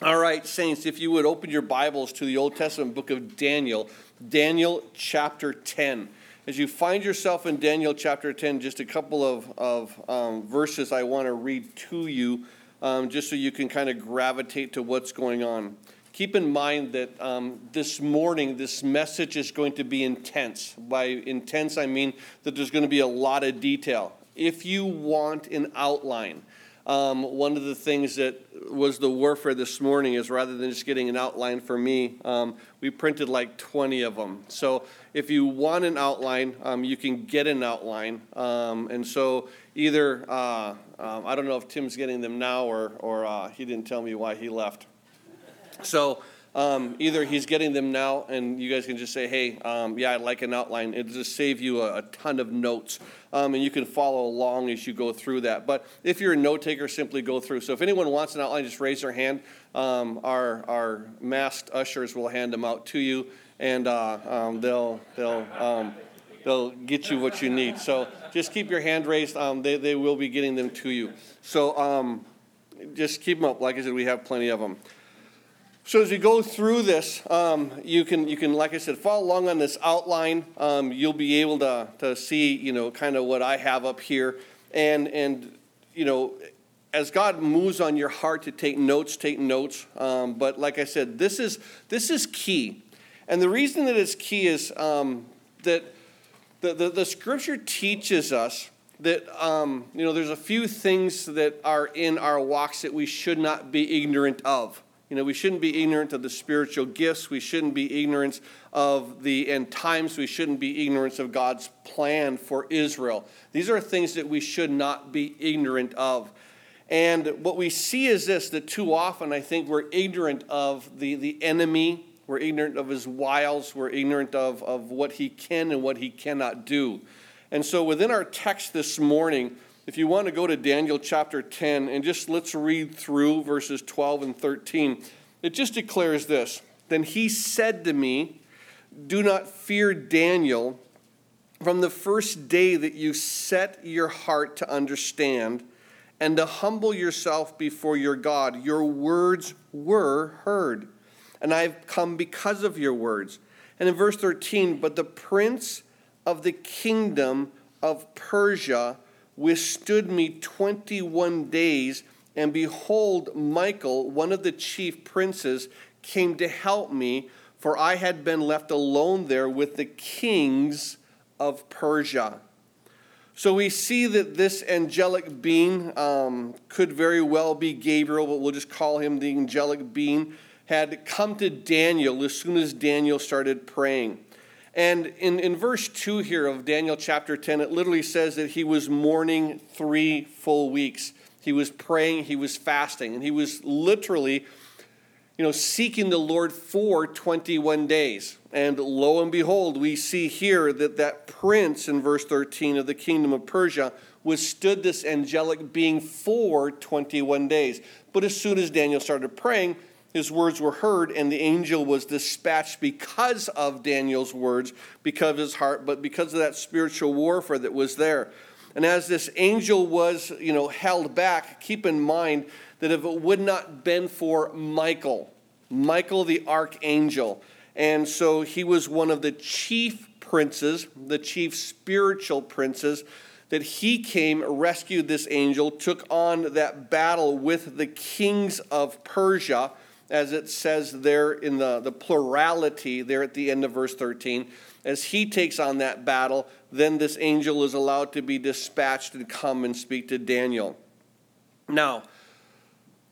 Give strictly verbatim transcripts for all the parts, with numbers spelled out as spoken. All right, saints, if you would open your Bibles to the Old Testament book of Daniel, Daniel chapter ten. As you find yourself in Daniel chapter ten, just a couple of, of um, verses I want to read to you, um, just so you can kind of gravitate to what's going on. Keep in mind that um, this morning, this message is going to be intense. By intense, I mean that there's going to be a lot of detail. If you want an outline, Um, one of the things that was the warfare this morning is rather than just getting an outline for me, um, we printed like twenty of them. So if you want an outline, um, you can get an outline. Um, and so either, uh, um, I don't know if Tim's getting them now or, or uh, he didn't tell me why he left. So um, either he's getting them now and you guys can just say, hey, um, yeah, I'd like an outline. It'll just save you a, a ton of notes. Um, and you can follow along as you go through that. But if you're a note-taker, simply go through. So if anyone wants an outline, just raise their hand. Um, our our masked ushers will hand them out to you, and uh, um, they'll they'll um, they'll get you what you need. So just keep your hand raised. Um, they they will be getting them to you. So um, just keep them up. Like I said, we have plenty of them. So as you go through this, um, you can, you can, like I said, follow along on this outline. Um, you'll be able to to see, you know, kind of what I have up here. And, and you know, as God moves on your heart to take notes, take notes. Um, but like I said, this is, this is key. And the reason that it's key is um, that the, the, the Scripture teaches us that, um, you know, there's a few things that are in our walks that we should not be ignorant of. You know, we shouldn't be ignorant of the spiritual gifts. We shouldn't be ignorant of the end times. We shouldn't be ignorant of God's plan for Israel. These are things that we should not be ignorant of. And what we see is this, that too often I think we're ignorant of the, the enemy. We're ignorant of his wiles. We're ignorant of, of what he can and what he cannot do. And so within our text this morning, if you want to go to Daniel chapter ten, and just let's read through verses twelve and thirteen, it just declares this. Then he said to me, do not fear, Daniel, from the first day that you set your heart to understand and to humble yourself before your God. Your words were heard, and I have come because of your words. And in verse thirteen, but the prince of the kingdom of Persia withstood me twenty-one days, and behold, Michael, one of the chief princes, came to help me, for I had been left alone there with the kings of Persia. So we see that this angelic being um, could very well be Gabriel, but we'll just call him the angelic being, had come to Daniel as soon as Daniel started praying. And in, in verse two here of Daniel chapter ten, it literally says that he was mourning three full weeks. He was praying, he was fasting, and he was literally, you know, seeking the Lord for twenty-one days. And lo and behold, we see here that that prince in verse thirteen of the kingdom of Persia withstood this angelic being for twenty-one days. But as soon as Daniel started praying, his words were heard, and the angel was dispatched because of Daniel's words, because of his heart, but because of that spiritual warfare that was there. And as this angel was, you know, held back, keep in mind that if it would not have been for Michael, Michael the archangel, and so he was one of the chief princes, the chief spiritual princes, that he came, rescued this angel, took on that battle with the kings of Persia, as it says there in the, the plurality there at the end of verse thirteen. As he takes on that battle, then this angel is allowed to be dispatched and come and speak to Daniel. Now,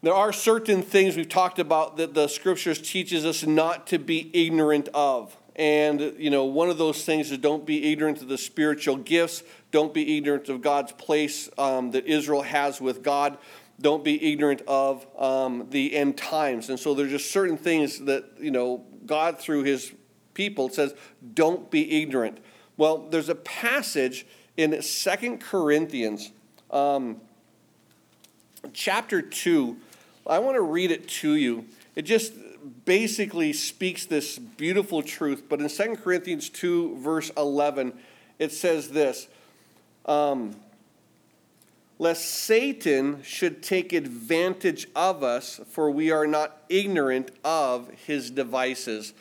there are certain things we've talked about that the Scriptures teaches us not to be ignorant of. And, you know, one of those things is don't be ignorant of the spiritual gifts. Don't be ignorant of God's place um, that Israel has with God. Don't be ignorant of um, the end times. And so there's just certain things that, you know, God through his people says, don't be ignorant. Well, there's a passage in Second Corinthians um, chapter two. I want to read it to you. It just basically speaks this beautiful truth. But in Second Corinthians two, verse eleven, it says this. Um, lest Satan should take advantage of us, for we are not ignorant of his devices.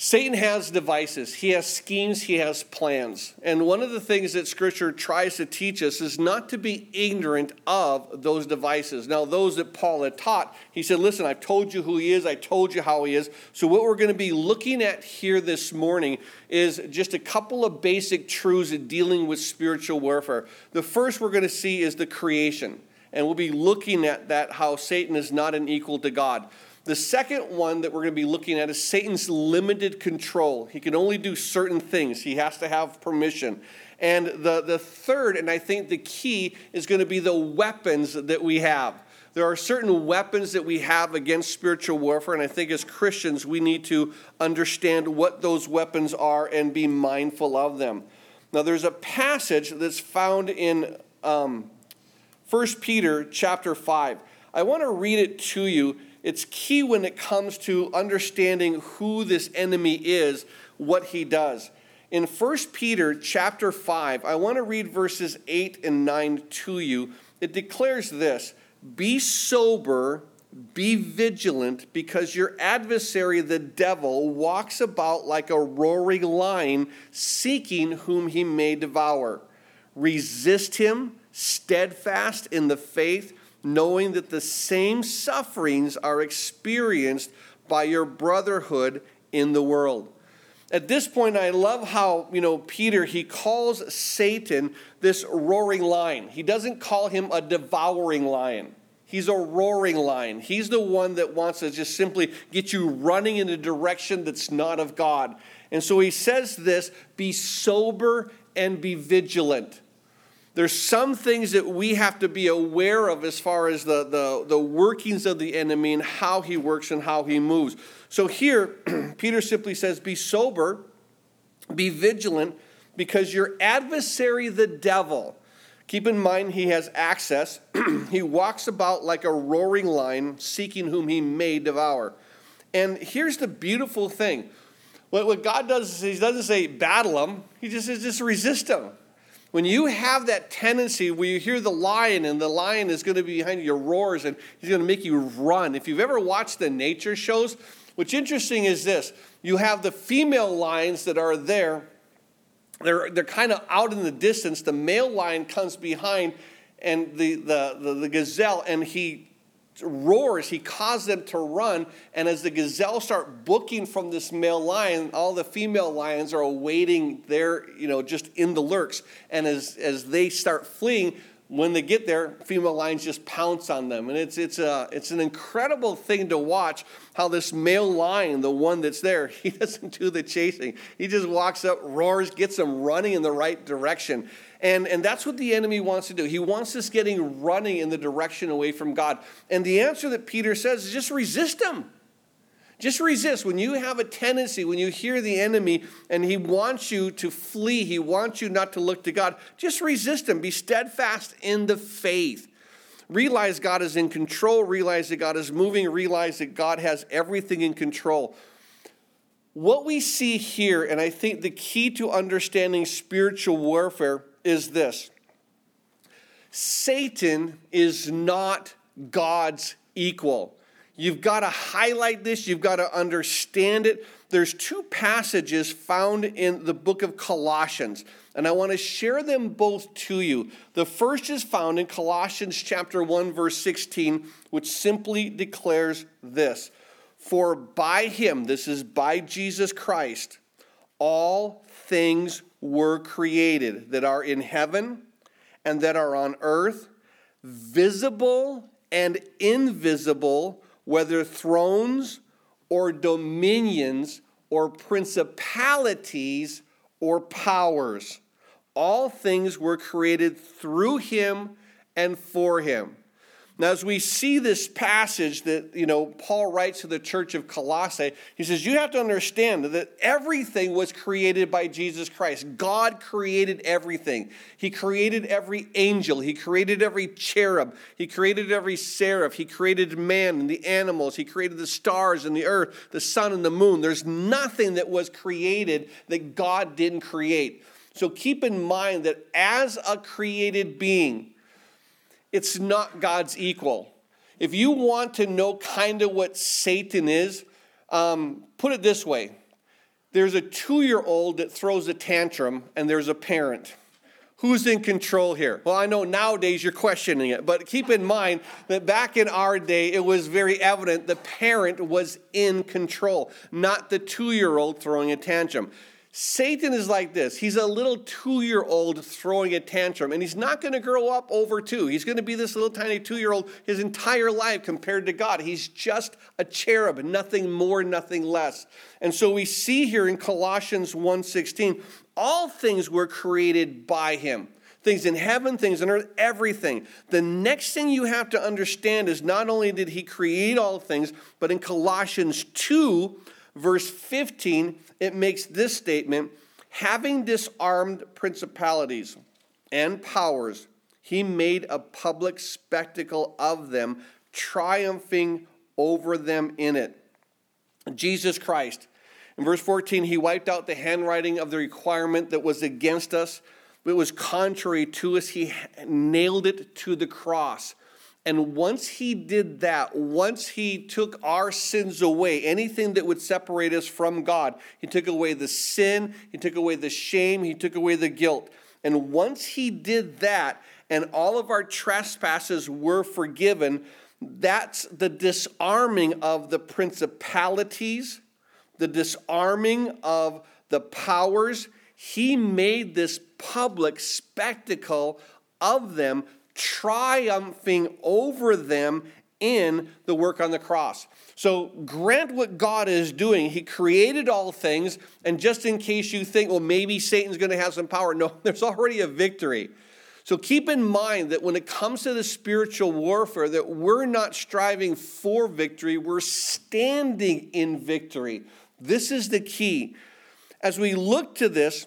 Satan has devices. He has schemes. He has plans. And one of the things that Scripture tries to teach us is not to be ignorant of those devices. Now, those that Paul had taught, he said, listen, I've told you who he is. I told you how he is. So what we're going to be looking at here this morning is just a couple of basic truths in dealing with spiritual warfare. The first we're going to see is the creation. And we'll be looking at that, how Satan is not an equal to God. The second one that we're going to be looking at is Satan's limited control. He can only do certain things. He has to have permission. And the, the third, and I think the key, is going to be the weapons that we have. There are certain weapons that we have against spiritual warfare, and I think as Christians we need to understand what those weapons are and be mindful of them. Now there's a passage that's found in um, First Peter chapter five. I want to read it to you. It's key when it comes to understanding who this enemy is, what he does. In First Peter chapter five, I want to read verses eight and nine to you. It declares this: be sober, be vigilant, because your adversary, the devil, walks about like a roaring lion, seeking whom he may devour. Resist him, steadfast in the faith, knowing that the same sufferings are experienced by your brotherhood in the world. At this point, I love how, you know, Peter, he calls Satan this roaring lion. He doesn't call him a devouring lion. He's a roaring lion. He's the one that wants to just simply get you running in a direction that's not of God. And so he says this: be sober and be vigilant. There's some things that we have to be aware of as far as the, the, the workings of the enemy and how he works and how he moves. So here, Peter simply says, be sober, be vigilant, because your adversary, the devil, keep in mind he has access. He walks about like a roaring lion, seeking whom he may devour. And here's the beautiful thing. What, what God does is he doesn't say battle him. He just says just resist him. When you have that tendency where you hear the lion and the lion is going to be behind your roars and he's going to make you run. If you've ever watched the nature shows, what's interesting is this. You have the female lions that are there. They're, they're kind of out in the distance. The male lion comes behind and the, the, the, the gazelle, and he roars. He caused them to run. And as the gazelle start booking from this male lion, all the female lions are awaiting their, you know, just in the lurks. And as, as they start fleeing, when they get there, female lions just pounce on them. And it's it's a it's an incredible thing to watch how this male lion, the one that's there, he doesn't do the chasing. He just walks up, roars, gets them running in the right direction. And, and that's what the enemy wants to do. He wants us getting running in the direction away from God. And the answer that Peter says is just resist him. Just resist. When you have a tendency, when you hear the enemy and he wants you to flee, he wants you not to look to God, just resist him. Be steadfast in the faith. Realize God is in control. Realize that God is moving. Realize that God has everything in control. What we see here, and I think the key to understanding spiritual warfare, is this: Satan is not God's equal. You've got to highlight this. You've got to understand it. There's two passages found in the book of Colossians, and I want to share them both to you. The first is found in Colossians chapter one, verse sixteen, which simply declares this: for by him, this is by Jesus Christ, all things were created that are in heaven and that are on earth, visible and invisible, whether thrones or dominions or principalities or powers. All things were created through him and for him. Now, as we see this passage that, you know, Paul writes to the church of Colossae, he says, you have to understand that everything was created by Jesus Christ. God created everything. He created every angel. He created every cherub. He created every seraph. He created man and the animals. He created the stars and the earth, the sun and the moon. There's nothing that was created that God didn't create. So keep in mind that as a created being, it's not God's equal. If you want to know kind of what Satan is, um, put it this way. There's a two-year-old that throws a tantrum, and there's a parent. Who's in control here? Well, I know nowadays you're questioning it, but keep in mind that back in our day, it was very evident the parent was in control, not the two-year-old throwing a tantrum. Satan is like this. He's a little two-year-old throwing a tantrum, and he's not going to grow up over two. He's going to be this little tiny two-year-old his entire life compared to God. He's just a cherub, nothing more, nothing less. And so we see here in Colossians one sixteen, all things were created by him. Things in heaven, things on earth, everything. The next thing you have to understand is not only did he create all things, but in Colossians two, verse fifteen, it makes this statement, having disarmed principalities and powers, he made a public spectacle of them, triumphing over them in it. Jesus Christ. In verse fourteen, he wiped out the handwriting of the requirement that was against us. It was contrary to us. He nailed it to the cross. And once he did that, once he took our sins away, anything that would separate us from God, he took away the sin, he took away the shame, he took away the guilt. And once he did that, and all of our trespasses were forgiven, that's the disarming of the principalities, the disarming of the powers. He made this public spectacle of them, triumphing over them in the work on the cross. So grant what God is doing. He created all things, and just in case you think, well, maybe Satan's going to have some power. No, there's already a victory. So keep in mind that when it comes to the spiritual warfare, that we're not striving for victory, we're standing in victory. This is the key. As we look to this,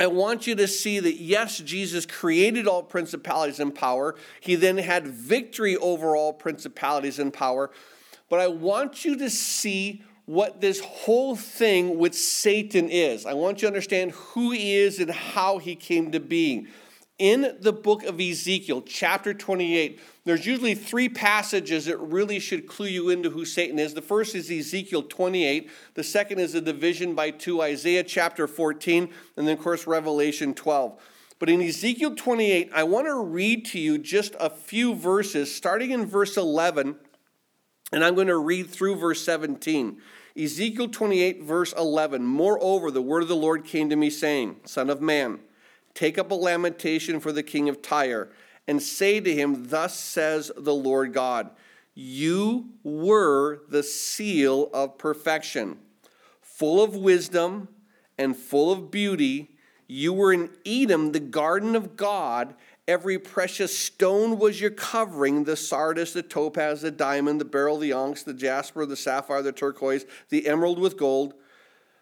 I want you to see that, yes, Jesus created all principalities and power. He then had victory over all principalities and power. But I want you to see what this whole thing with Satan is. I want you to understand who he is and how he came to being. In the book of Ezekiel, chapter twenty-eight, there's usually three passages that really should clue you into who Satan is. The first is Ezekiel twenty-eight. The second is the division by two, Isaiah chapter fourteen, and then, of course, Revelation twelve. But in Ezekiel twenty-eight, I want to read to you just a few verses, starting in verse eleven, and I'm going to read through verse seventeen. Ezekiel twenty-eight, verse eleven, moreover, the word of the Lord came to me, saying, Son of man, take up a lamentation for the king of Tyre, and say to him, thus says the Lord God, you were the seal of perfection, full of wisdom and full of beauty. You were in Edom, the garden of God. Every precious stone was your covering, the sardis, the topaz, the diamond, the beryl, the onyx, the jasper, the sapphire, the turquoise, the emerald with gold.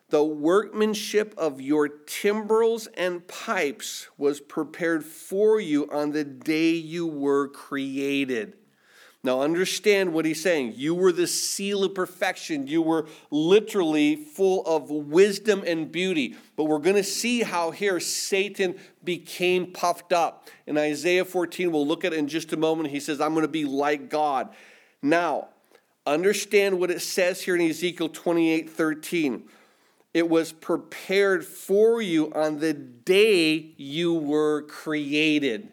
The workmanship of your timbrels and pipes was prepared for you on the day you were created. Now understand what he's saying. You were the seal of perfection. You were literally full of wisdom and beauty. But we're going to see how here Satan became puffed up. In Isaiah fourteen, we'll look at it in just a moment. He says, I'm going to be like God. Now, understand what it says here in Ezekiel twenty-eight thirteen. It was prepared for you on the day you were created.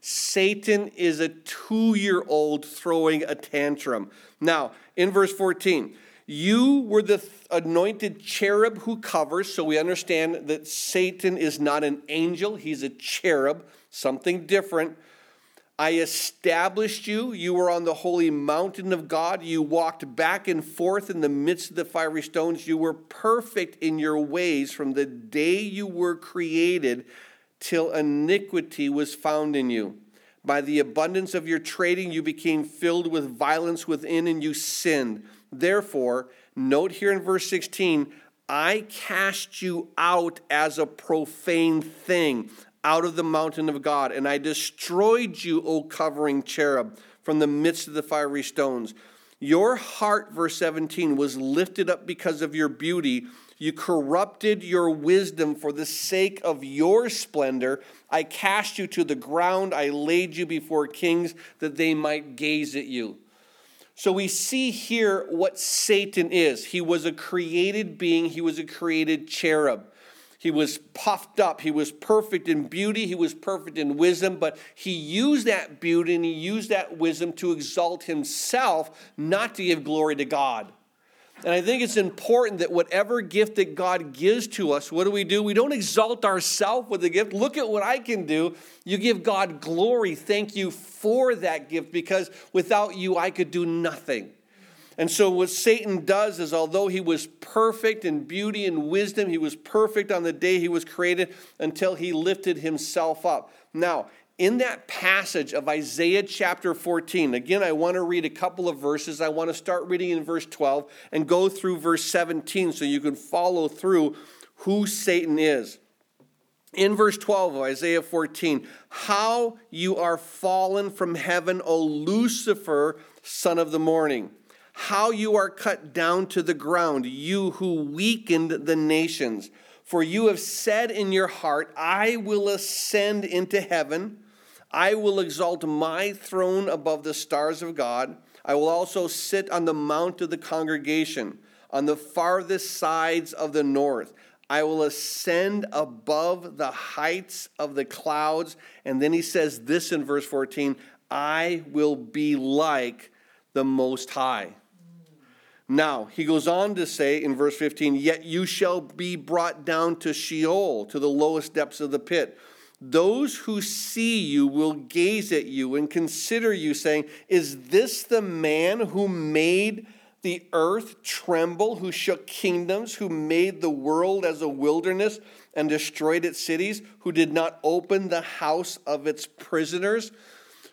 Satan is a two-year-old throwing a tantrum. Now, in verse fourteen, you were the anointed cherub who covers, so we understand that Satan is not an angel, he's a cherub, something different. I established you. You were on the holy mountain of God. You walked back and forth in the midst of the fiery stones. You were perfect in your ways from the day you were created till iniquity was found in you. By the abundance of your trading, you became filled with violence within and you sinned. Therefore, note here in verse sixteen, I cast you out as a profane thing out of the mountain of God, and I destroyed you, O covering cherub, from the midst of the fiery stones. Your heart, verse seventeen, was lifted up because of your beauty. You corrupted your wisdom for the sake of your splendor. I cast you to the ground. I laid you before kings that they might gaze at you. So we see here what Satan is. He was a created being. He was a created cherub. He was puffed up. He was perfect in beauty. He was perfect in wisdom. But he used that beauty and he used that wisdom to exalt himself, not to give glory to God. And I think it's important that whatever gift that God gives to us, what do we do? We don't exalt ourselves with the gift. Look at what I can do. You give God glory. Thank you for that gift, because without you, I could do nothing. And so what Satan does is, although he was perfect in beauty and wisdom, he was perfect on the day he was created until he lifted himself up. Now, in that passage of Isaiah chapter fourteen, again, I want to read a couple of verses. I want to start reading in verse twelve and go through verse seventeen so you can follow through who Satan is. In verse twelve of Isaiah fourteen, "How you are fallen from heaven, O Lucifer, son of the morning. How you are cut down to the ground, you who weakened the nations. For you have said in your heart, I will ascend into heaven. I will exalt my throne above the stars of God. I will also sit on the mount of the congregation, on the farthest sides of the north. I will ascend above the heights of the clouds." And then he says this in verse fourteen, "I will be like the Most High." Now, he goes on to say in verse fifteen, "Yet you shall be brought down to Sheol, to the lowest depths of the pit. Those who see you will gaze at you and consider you, saying, Is this the man who made the earth tremble, who shook kingdoms, who made the world as a wilderness and destroyed its cities, who did not open the house of its prisoners?"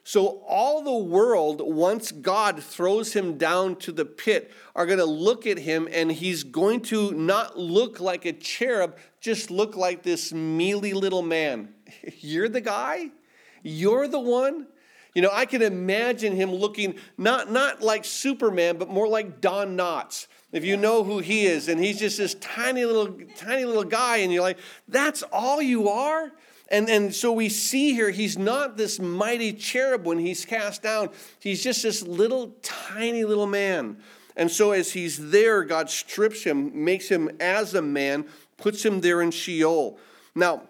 So all the world, once God throws him down to the pit, are going to look at him, and he's going to not look like a cherub, just look like this mealy little man. You're the guy? You're the one? You know, I can imagine him looking not, not like Superman, but more like Don Knotts, if you know who he is. And he's just this tiny little, tiny little guy, and you're like, that's all you are? And and so we see here, he's not this mighty cherub when he's cast down. He's just this little, tiny little man. And so as he's there, God strips him, makes him as a man, puts him there in Sheol. Now,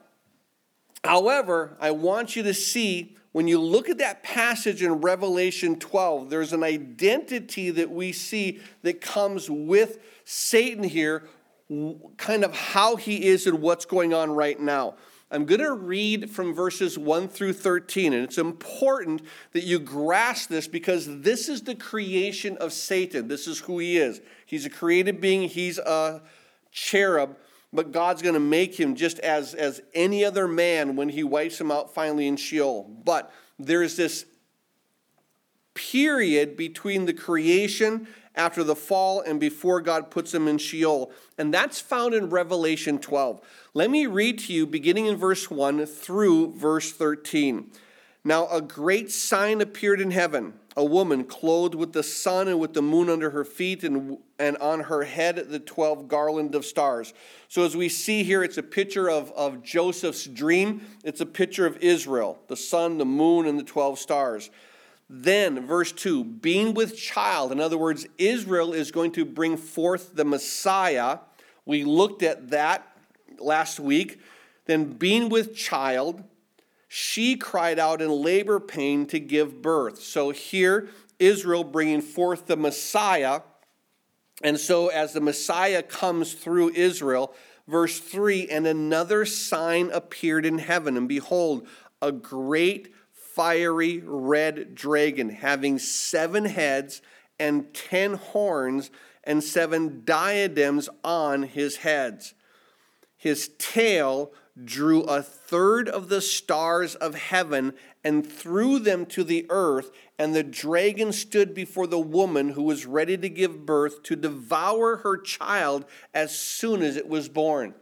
however, I want you to see, when you look at that passage in Revelation twelve, there's an identity that we see that comes with Satan here, kind of how he is and what's going on right now. I'm going to read from verses one through thirteen, and it's important that you grasp this because this is the creation of Satan. This is who he is. He's a created being. He's a cherub, but God's going to make him just as, as any other man when he wipes him out finally in Sheol. But there's this period between the creation after the fall and before God puts him in Sheol. And that's found in Revelation twelve. Let me read to you beginning in verse one through verse thirteen. "Now a great sign appeared in heaven, a woman clothed with the sun and with the moon under her feet, and, and on her head the twelve garland of stars." So as we see here, it's a picture of, of Joseph's dream. It's a picture of Israel, the sun, the moon, and the twelve stars. Then, verse two, "being with child," in other words, Israel is going to bring forth the Messiah. We looked at that last week. Then, "being with child, she cried out in labor pain to give birth." So here, Israel bringing forth the Messiah. And so as the Messiah comes through Israel, verse three, "and another sign appeared in heaven, and behold, a great fiery red dragon, having seven heads and ten horns and seven diadems on his heads. His tail drew a third of the stars of heaven and threw them to the earth, and the dragon stood before the woman who was ready to give birth to devour her child as soon as it was born."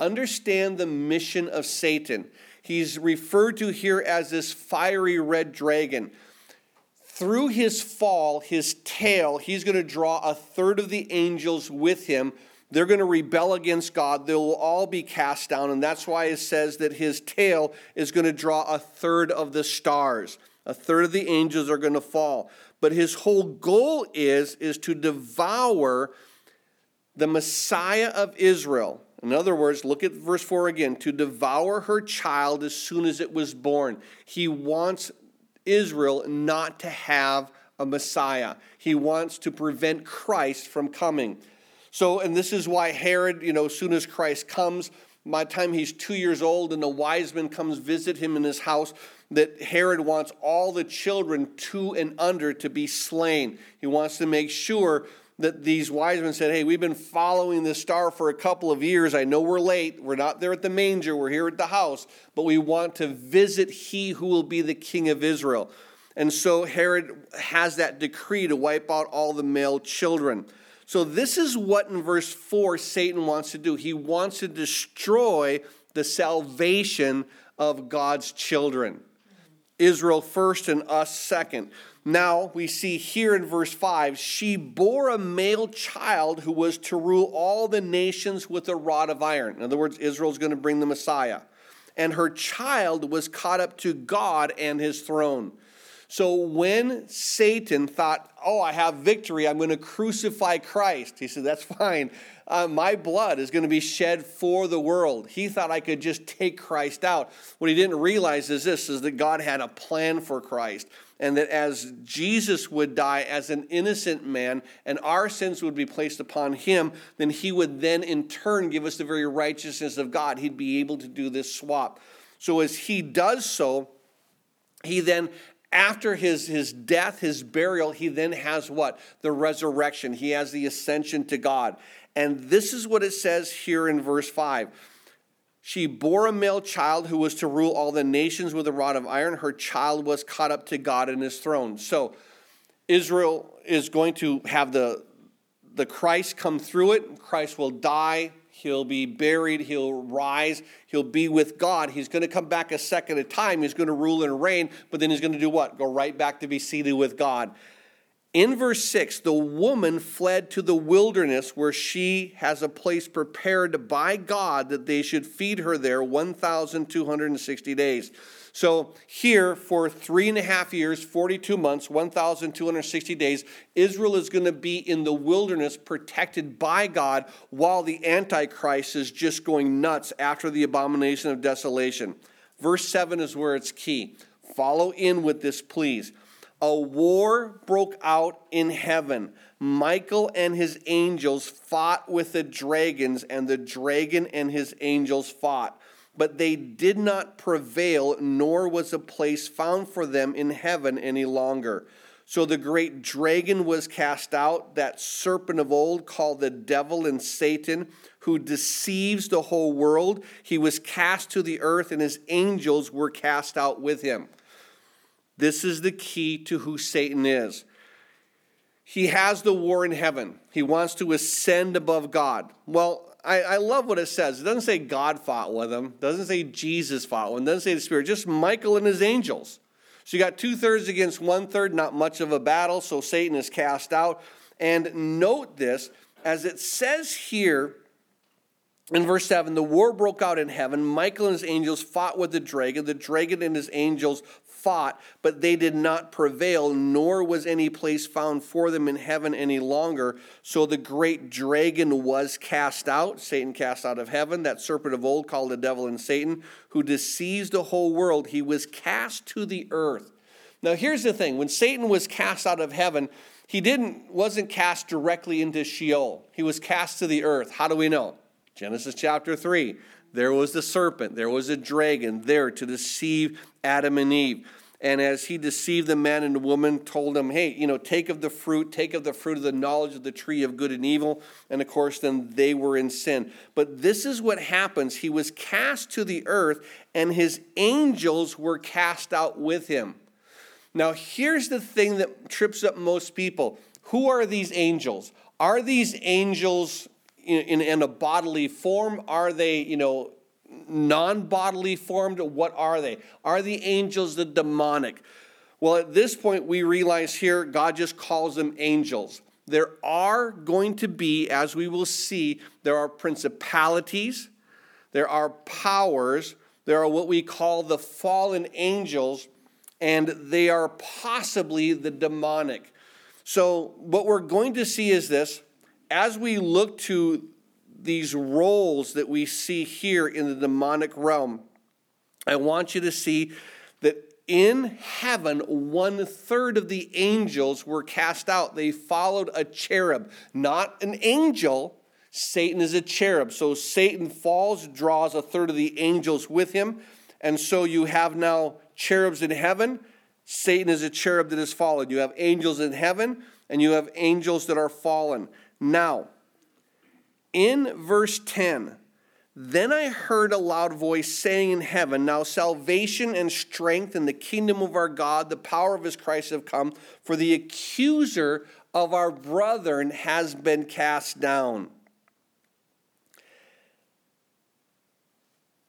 Understand the mission of Satan. He's referred to here as this fiery red dragon. Through his fall, his tail, he's going to draw a third of the angels with him. They're going to rebel against God. They'll all be cast down, and that's why it says that his tail is going to draw a third of the stars. A third of the angels are going to fall. But his whole goal is, is to devour the Messiah of Israel. In other words, look at verse four again. To devour her child as soon as it was born. He wants Israel not to have a Messiah. He wants to prevent Christ from coming. So, and this is why Herod, you know, as soon as Christ comes, by the time he's two years old and the wise men comes visit him in his house, that Herod wants all the children two and under to be slain. He wants to make sure that these wise men said, hey, we've been following this star for a couple of years. I know we're late. We're not there at the manger. We're here at the house. But we want to visit he who will be the king of Israel. And so Herod has that decree to wipe out all the male children. So this is what in verse four Satan wants to do. He wants to destroy the salvation of God's children. Israel first and us second. Now we see here in verse five, she bore a male child who was to rule all the nations with a rod of iron. In other words, Israel's going to bring the Messiah. And her child was caught up to God and his throne. So when Satan thought, oh, I have victory, I'm going to crucify Christ. He said, that's fine. Uh, my blood is going to be shed for the world. He thought I could just take Christ out. What he didn't realize is this, is that God had a plan for Christ. And that as Jesus would die as an innocent man and our sins would be placed upon him, then he would then in turn give us the very righteousness of God. He'd be able to do this swap. So as he does so, he then... After his, his death, his burial, he then has what? The resurrection. He has the ascension to God. And this is what it says here in verse five. She bore a male child who was to rule all the nations with a rod of iron. Her child was caught up to God in his throne. So Israel is going to have the, the Christ come through it. Christ will die. He'll be buried. He'll rise. He'll be with God. He's going to come back a second time. He's going to rule and reign, but then he's going to do what? Go right back to be seated with God. In verse six, the woman fled to the wilderness where she has a place prepared by God that they should feed her there one thousand two hundred sixty days. So here for three and a half years, forty-two months, one thousand two hundred sixty days, Israel is going to be in the wilderness protected by God while the Antichrist is just going nuts after the abomination of desolation. Verse seven is where it's key. Follow in with this, please. A war broke out in heaven. Michael and his angels fought with the dragons, and the dragon and his angels fought. But they did not prevail, nor was a place found for them in heaven any longer. So the great dragon was cast out, that serpent of old called the devil and Satan, who deceives the whole world. He was cast to the earth, and his angels were cast out with him. This is the key to who Satan is. He has the war in heaven. He wants to ascend above God. Well, I, I love what it says. It doesn't say God fought with him. It doesn't say Jesus fought with him. It doesn't say the Spirit. Just Michael and his angels. So you got two-thirds against one-third, not much of a battle, so Satan is cast out. And note this, as it says here in verse seven, the war broke out in heaven. Michael and his angels fought with the dragon. The dragon and his angels fought, but they did not prevail, nor was any place found for them in heaven any longer. So the great dragon was cast out, Satan cast out of heaven, that serpent of old called the devil and Satan, who deceives the whole world. He was cast to the earth. Now here's the thing, when Satan was cast out of heaven, he didn't wasn't cast directly into Sheol. He was cast to the earth. How do we know? Genesis chapter three. There was the serpent, there was a dragon there to deceive Adam and Eve. And as he deceived the man and the woman, told them, hey, you know, take of the fruit, take of the fruit of the knowledge of the tree of good and evil. And of course, then they were in sin. But this is what happens. He was cast to the earth, and his angels were cast out with him. Now, here's the thing that trips up most people. Who are these angels? Are these angels... In, in, in a bodily form? Are they, you know, non-bodily formed? What are they? Are the angels the demonic? Well, at this point, we realize here, God just calls them angels. there are going to be, as we will see, there are principalities, there are powers, there are what we call the fallen angels, and they are possibly the demonic. So what we're going to see is this, as we look to these roles that we see here in the demonic realm, I want you to see that in heaven, one third of the angels were cast out. They followed a cherub, not an angel. Satan is a cherub. So Satan falls, draws a third of the angels with him. And so you have now cherubs in heaven. Satan is a cherub that is fallen. You have angels in heaven, and you have angels that are fallen. Now, in verse ten, then I heard a loud voice saying in heaven, now salvation and strength and the kingdom of our God, the power of his Christ have come, for the accuser of our brethren has been cast down.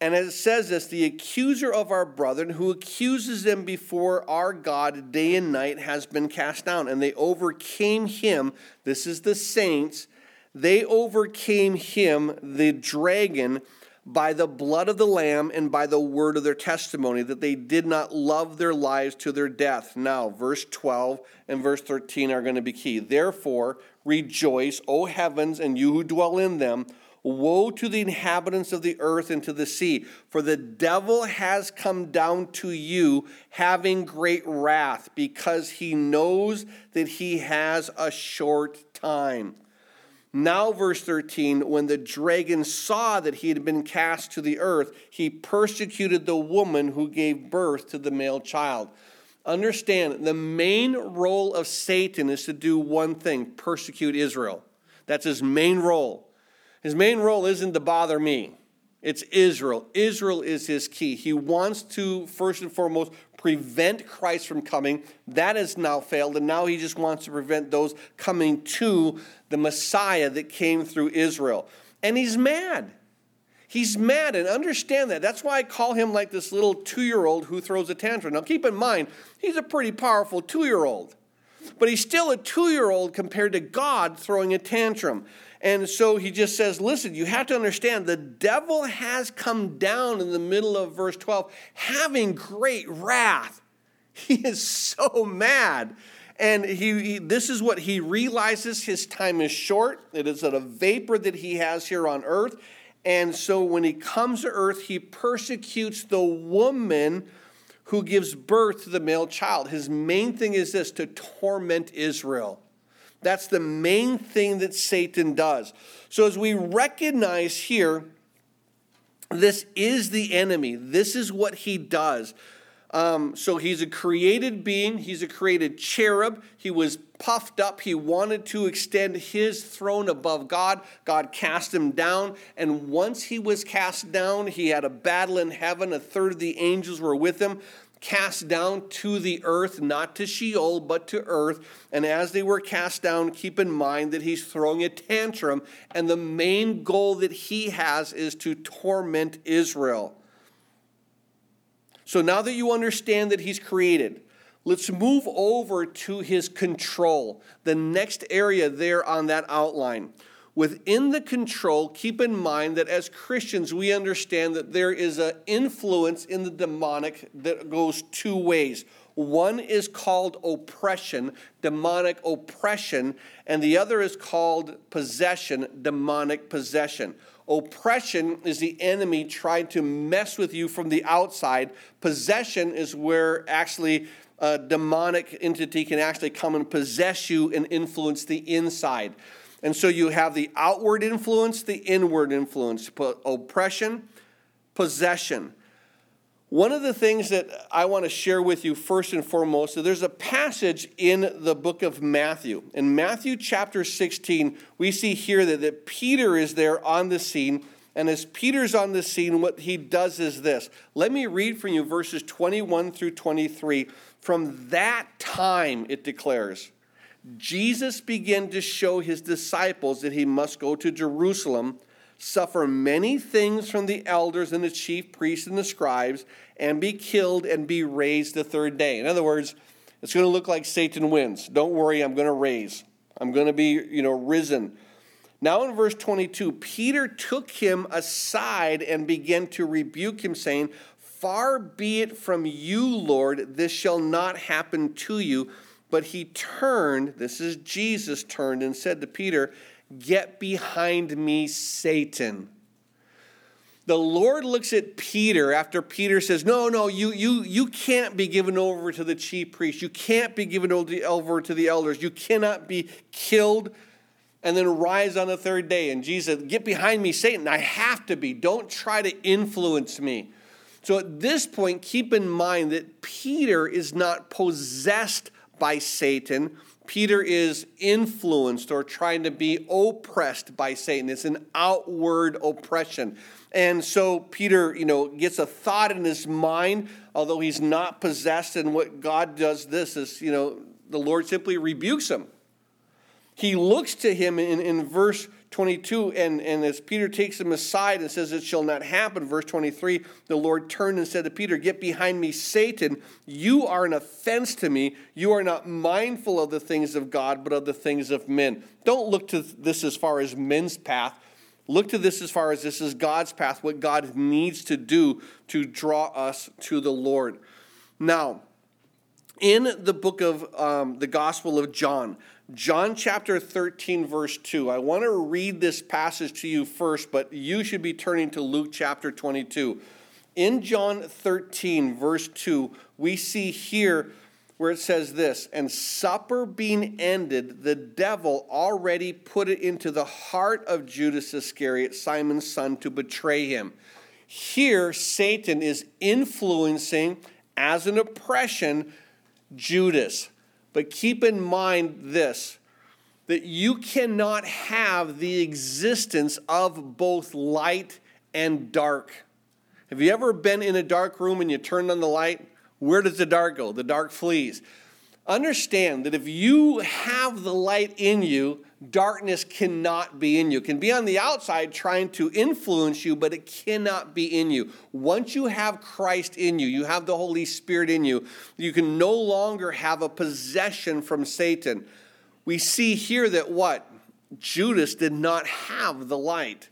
And it says this, the accuser of our brethren who accuses them before our God day and night has been cast down, and they overcame him, this is the saints, they overcame him, the dragon, by the blood of the Lamb and by the word of their testimony, that they did not love their lives to their death. Now, verse twelve and verse thirteen are going to be key. Therefore, rejoice, O heavens, and you who dwell in them. Woe to the inhabitants of the earth and to the sea, for the devil has come down to you, having great wrath, because he knows that he has a short time. Now, verse thirteen, when the dragon saw that he had been cast to the earth, he persecuted the woman who gave birth to the male child. Understand, the main role of Satan is to do one thing, persecute Israel. That's his main role. His main role isn't to bother me. It's Israel. Israel is his key. He wants to, first and foremost, prevent Christ from coming. That has now failed, and now he just wants to prevent those coming to the Messiah that came through Israel. And he's mad. He's mad, and understand that. That's why I call him like this little two-year-old who throws a tantrum. Now, keep in mind, he's a pretty powerful two-year-old. But he's still a two-year-old compared to God throwing a tantrum. And so he just says, listen, you have to understand the devil has come down in the middle of verse twelve, having great wrath. He is so mad. And he, he this is what he realizes, his time is short. It is a vapor that he has here on earth. And so when he comes to earth, he persecutes the woman who gives birth to the male child. His main thing is this, to torment Israel. That's the main thing that Satan does. So as we recognize here, this is the enemy. This is what he does. Um, so he's a created being. He's a created cherub. He was puffed up. He wanted to extend his throne above God. God cast him down. And once he was cast down, he had a battle in heaven. A third of the angels were with him. Cast down to the earth, not to Sheol, but to earth. And as they were cast down, keep in mind that he's throwing a tantrum, and the main goal that he has is to torment Israel. So now that you understand that he's created, let's move over to his control, the next area there on that outline. Within the control, keep in mind that as Christians, we understand that there is an influence in the demonic that goes two ways. One is called oppression, demonic oppression, and the other is called possession, demonic possession. Oppression is the enemy trying to mess with you from the outside. Possession is where actually a demonic entity can actually come and possess you and influence the inside. And so you have the outward influence, the inward influence, oppression, possession. One of the things that I want to share with you first and foremost, so there's a passage in the book of Matthew. In Matthew chapter sixteen, we see here that, that Peter is there on the scene. And as Peter's on the scene, what he does is this. Let me read for you verses twenty-one through twenty-three. From that time, it declares, Jesus began to show his disciples that he must go to Jerusalem, suffer many things from the elders and the chief priests and the scribes, and be killed and be raised the third day. In other words, it's going to look like Satan wins. Don't worry, I'm going to raise. I'm going to be, you know, risen. Now in verse twenty-two, Peter took him aside and began to rebuke him, saying, "Far be it from you, Lord, this shall not happen to you." But he turned, this is Jesus turned, and said to Peter, "Get behind me, Satan." The Lord looks at Peter after Peter says, no, no, you you you can't be given over to the chief priest. You can't be given over to the elders. You cannot be killed and then rise on the third day. And Jesus said, "Get behind me, Satan. I have to be. Don't try to influence me." So at this point, keep in mind that Peter is not possessed by Satan. Peter is influenced or trying to be oppressed by Satan. It's an outward oppression. And so Peter, you know, gets a thought in his mind, although he's not possessed. And what God does this is, you know, the Lord simply rebukes him. He looks to him in, in verse twenty-two, and, and as Peter takes him aside and says, "It shall not happen," verse twenty-three, the Lord turned and said to Peter, "Get behind me, Satan. You are an offense to me. You are not mindful of the things of God, but of the things of men." Don't look to this as far as men's path. Look to this as far as this is God's path, what God needs to do to draw us to the Lord. Now, in the book of um, the Gospel of John, John chapter thirteen, verse two, I want to read this passage to you first, but you should be turning to Luke chapter twenty-two. In John thirteen, verse two, we see here where it says this, "And supper being ended, the devil already put it into the heart of Judas Iscariot, Simon's son, to betray him." Here, Satan is influencing, as an oppression, Judas. But keep in mind this, that you cannot have the existence of both light and dark. Have you ever been in a dark room and you turned on the light? Where does the dark go? The dark flees. Understand that if you have the light in you, darkness cannot be in you. It can be on the outside trying to influence you, but it cannot be in you. Once you have Christ in you, you have the Holy Spirit in you, you can no longer have a possession from Satan. We see here that what? Judas did not have the light.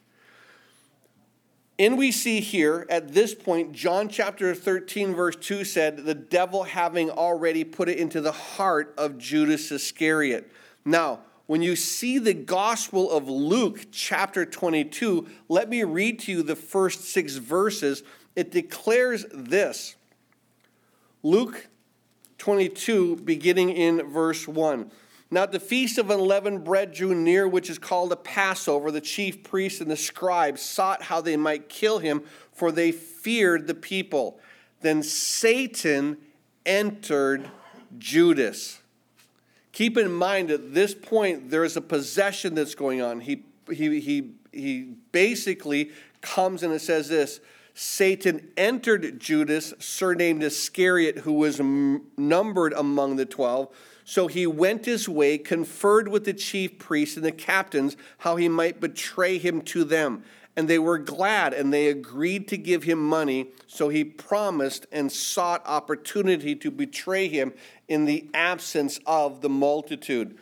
And we see here, at this point, John chapter thirteen, verse two said, "The devil having already put it into the heart of Judas Iscariot." Now, when you see the Gospel of Luke chapter twenty-two, let me read to you the first six verses. It declares this. Luke twenty-two, beginning in verse one. "Now the feast of unleavened bread drew near, which is called the Passover. The chief priests and the scribes sought how they might kill him, for they feared the people. Then Satan entered Judas." Keep in mind at this point there is a possession that's going on. He he he he basically comes and it says this, "Satan entered Judas, surnamed Iscariot, who was m- numbered among the twelve. So he went his way, conferred with the chief priests and the captains how he might betray him to them. And they were glad, and they agreed to give him money. So he promised and sought opportunity to betray him in the absence of the multitude."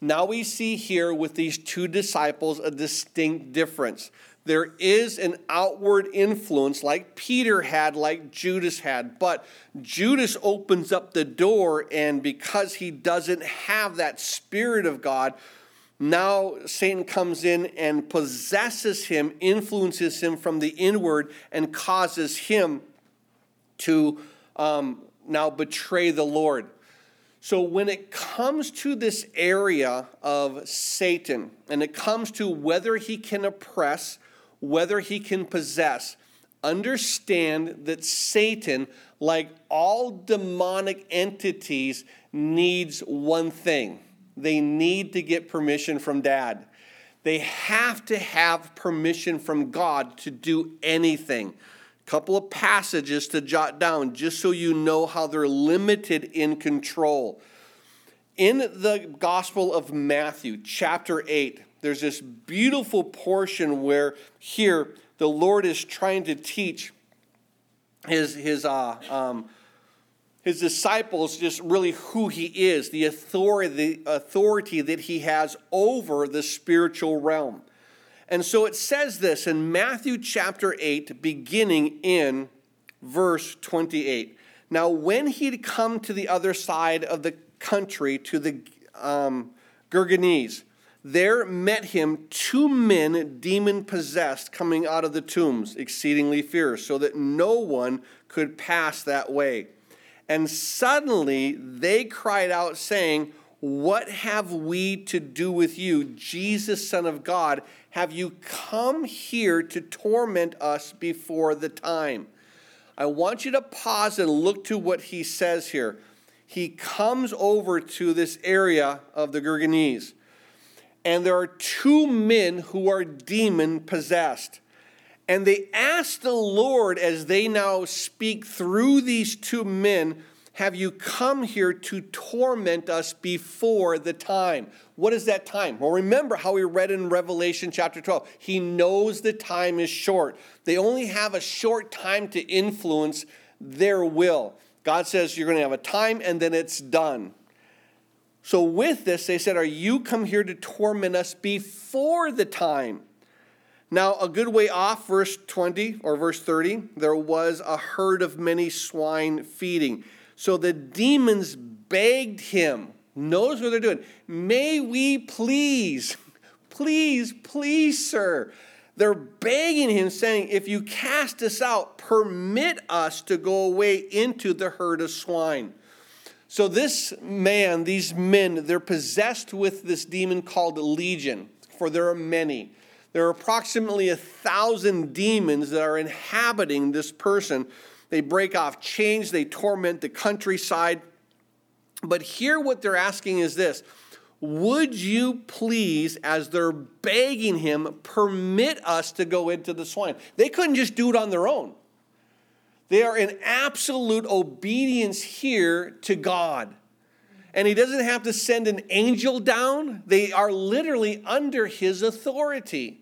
Now we see here with these two disciples a distinct difference. There is an outward influence like Peter had, like Judas had. But Judas opens up the door, and because he doesn't have that Spirit of God, now Satan comes in and possesses him, influences him from the inward, and causes him to um, now betray the Lord. So when it comes to this area of Satan, and it comes to whether he can oppress, whether he can possess, understand that Satan, like all demonic entities, needs one thing. They need to get permission from Dad. They have to have permission from God to do anything. A couple of passages to jot down just so you know how they're limited in control. In the Gospel of Matthew, chapter eight, there's this beautiful portion where here the Lord is trying to teach his his uh, um, his disciples just really who he is, the authority, the authority that he has over the spiritual realm. And so it says this in Matthew chapter eight, beginning in verse twenty-eight. Now, when he had come to the other side of the country, to the um, Gergesenes, there met him two men demon-possessed coming out of the tombs, exceedingly fierce, so that no one could pass that way. And suddenly they cried out, saying, "What have we to do with you, Jesus, Son of God? Have you come here to torment us before the time?" I want you to pause and look to what he says here. He comes over to this area of the Gergesenes, and there are two men who are demon-possessed. And they ask the Lord, as they now speak through these two men, "Have you come here to torment us before the time?" What is that time? Well, remember how we read in Revelation chapter twelve. He knows the time is short. They only have a short time to influence their will. God says you're going to have a time and then it's done. So with this, they said, "Are you come here to torment us before the time?" Now, a good way off, verse twenty or verse thirty, there was a herd of many swine feeding. So the demons begged him. Notice what they're doing. "May we please, please, please, sir." They're begging him, saying, "If you cast us out, permit us to go away into the herd of swine." So this man, these men, they're possessed with this demon called Legion, for there are many. There are approximately a thousand demons that are inhabiting this person. They break off chains. They torment the countryside. But here what they're asking is this: would you please, as they're begging him, permit us to go into the swine? They couldn't just do it on their own. They are in absolute obedience here to God. And he doesn't have to send an angel down. They are literally under his authority.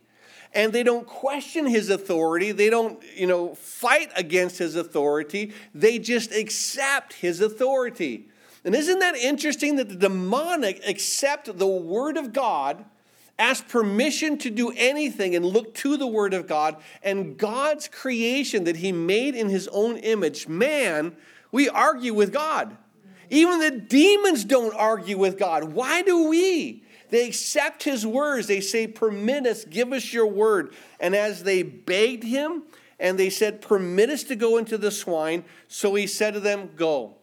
And they don't question his authority. They don't, you know, fight against his authority. They just accept his authority. And isn't that interesting that the demonic accept the word of God, ask permission to do anything, and look to the word of God and God's creation that he made in his own image? Man, we argue with God. Even the demons don't argue with God. Why do we? They accept his words. They say, "Permit us, give us your word." And as they begged him, and they said, "Permit us to go into the swine," so he said to them, "Go."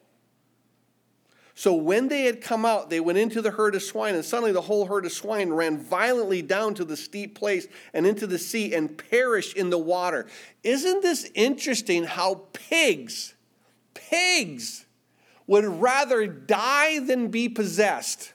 So when they had come out, they went into the herd of swine, and suddenly the whole herd of swine ran violently down to the steep place and into the sea and perished in the water. Isn't this interesting how pigs, pigs, would rather die than be possessed?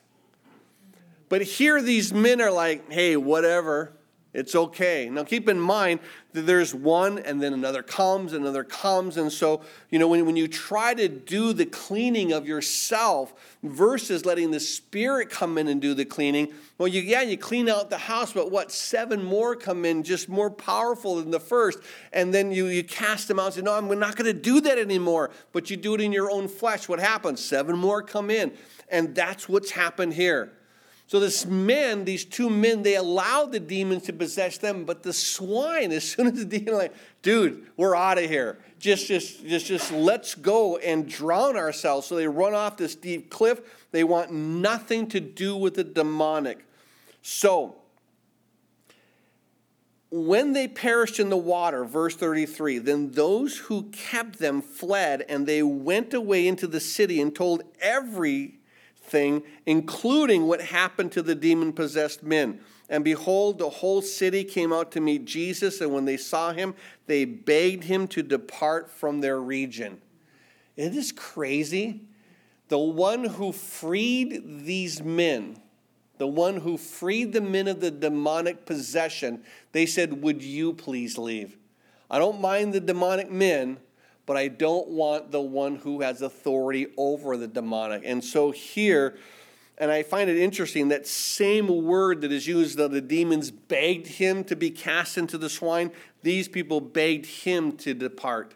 But here these men are like, "Hey, whatever, it's okay." Now keep in mind that there's one and then another comes, another comes. And so, you know, when, when you try to do the cleaning of yourself versus letting the Spirit come in and do the cleaning, well, you, yeah, you clean out the house, but what, seven more come in, just more powerful than the first. And then you, you cast them out and say, "No, I'm not going to do that anymore." But you do it in your own flesh. What happens? Seven more come in. And that's what's happened here. So this men, these two men, they allowed the demons to possess them, but the swine, as soon as the demon, like, "Dude, we're out of here. Just, just, just, just let's go and drown ourselves." So they run off this deep cliff. They want nothing to do with the demonic. So when they perished in the water, verse thirty-three, then those who kept them fled, and they went away into the city and told every thing, including what happened to the demon-possessed men. And behold, the whole city came out to meet Jesus, and when they saw him, they begged him to depart from their region. Isn't this crazy? The one who freed these men, the one who freed the men of the demonic possession, they said, "Would you please leave? I don't mind the demonic men, but I don't want the one who has authority over the demonic." And so here, and I find it interesting, that same word that is used, that the demons begged him to be cast into the swine, these people begged him to depart.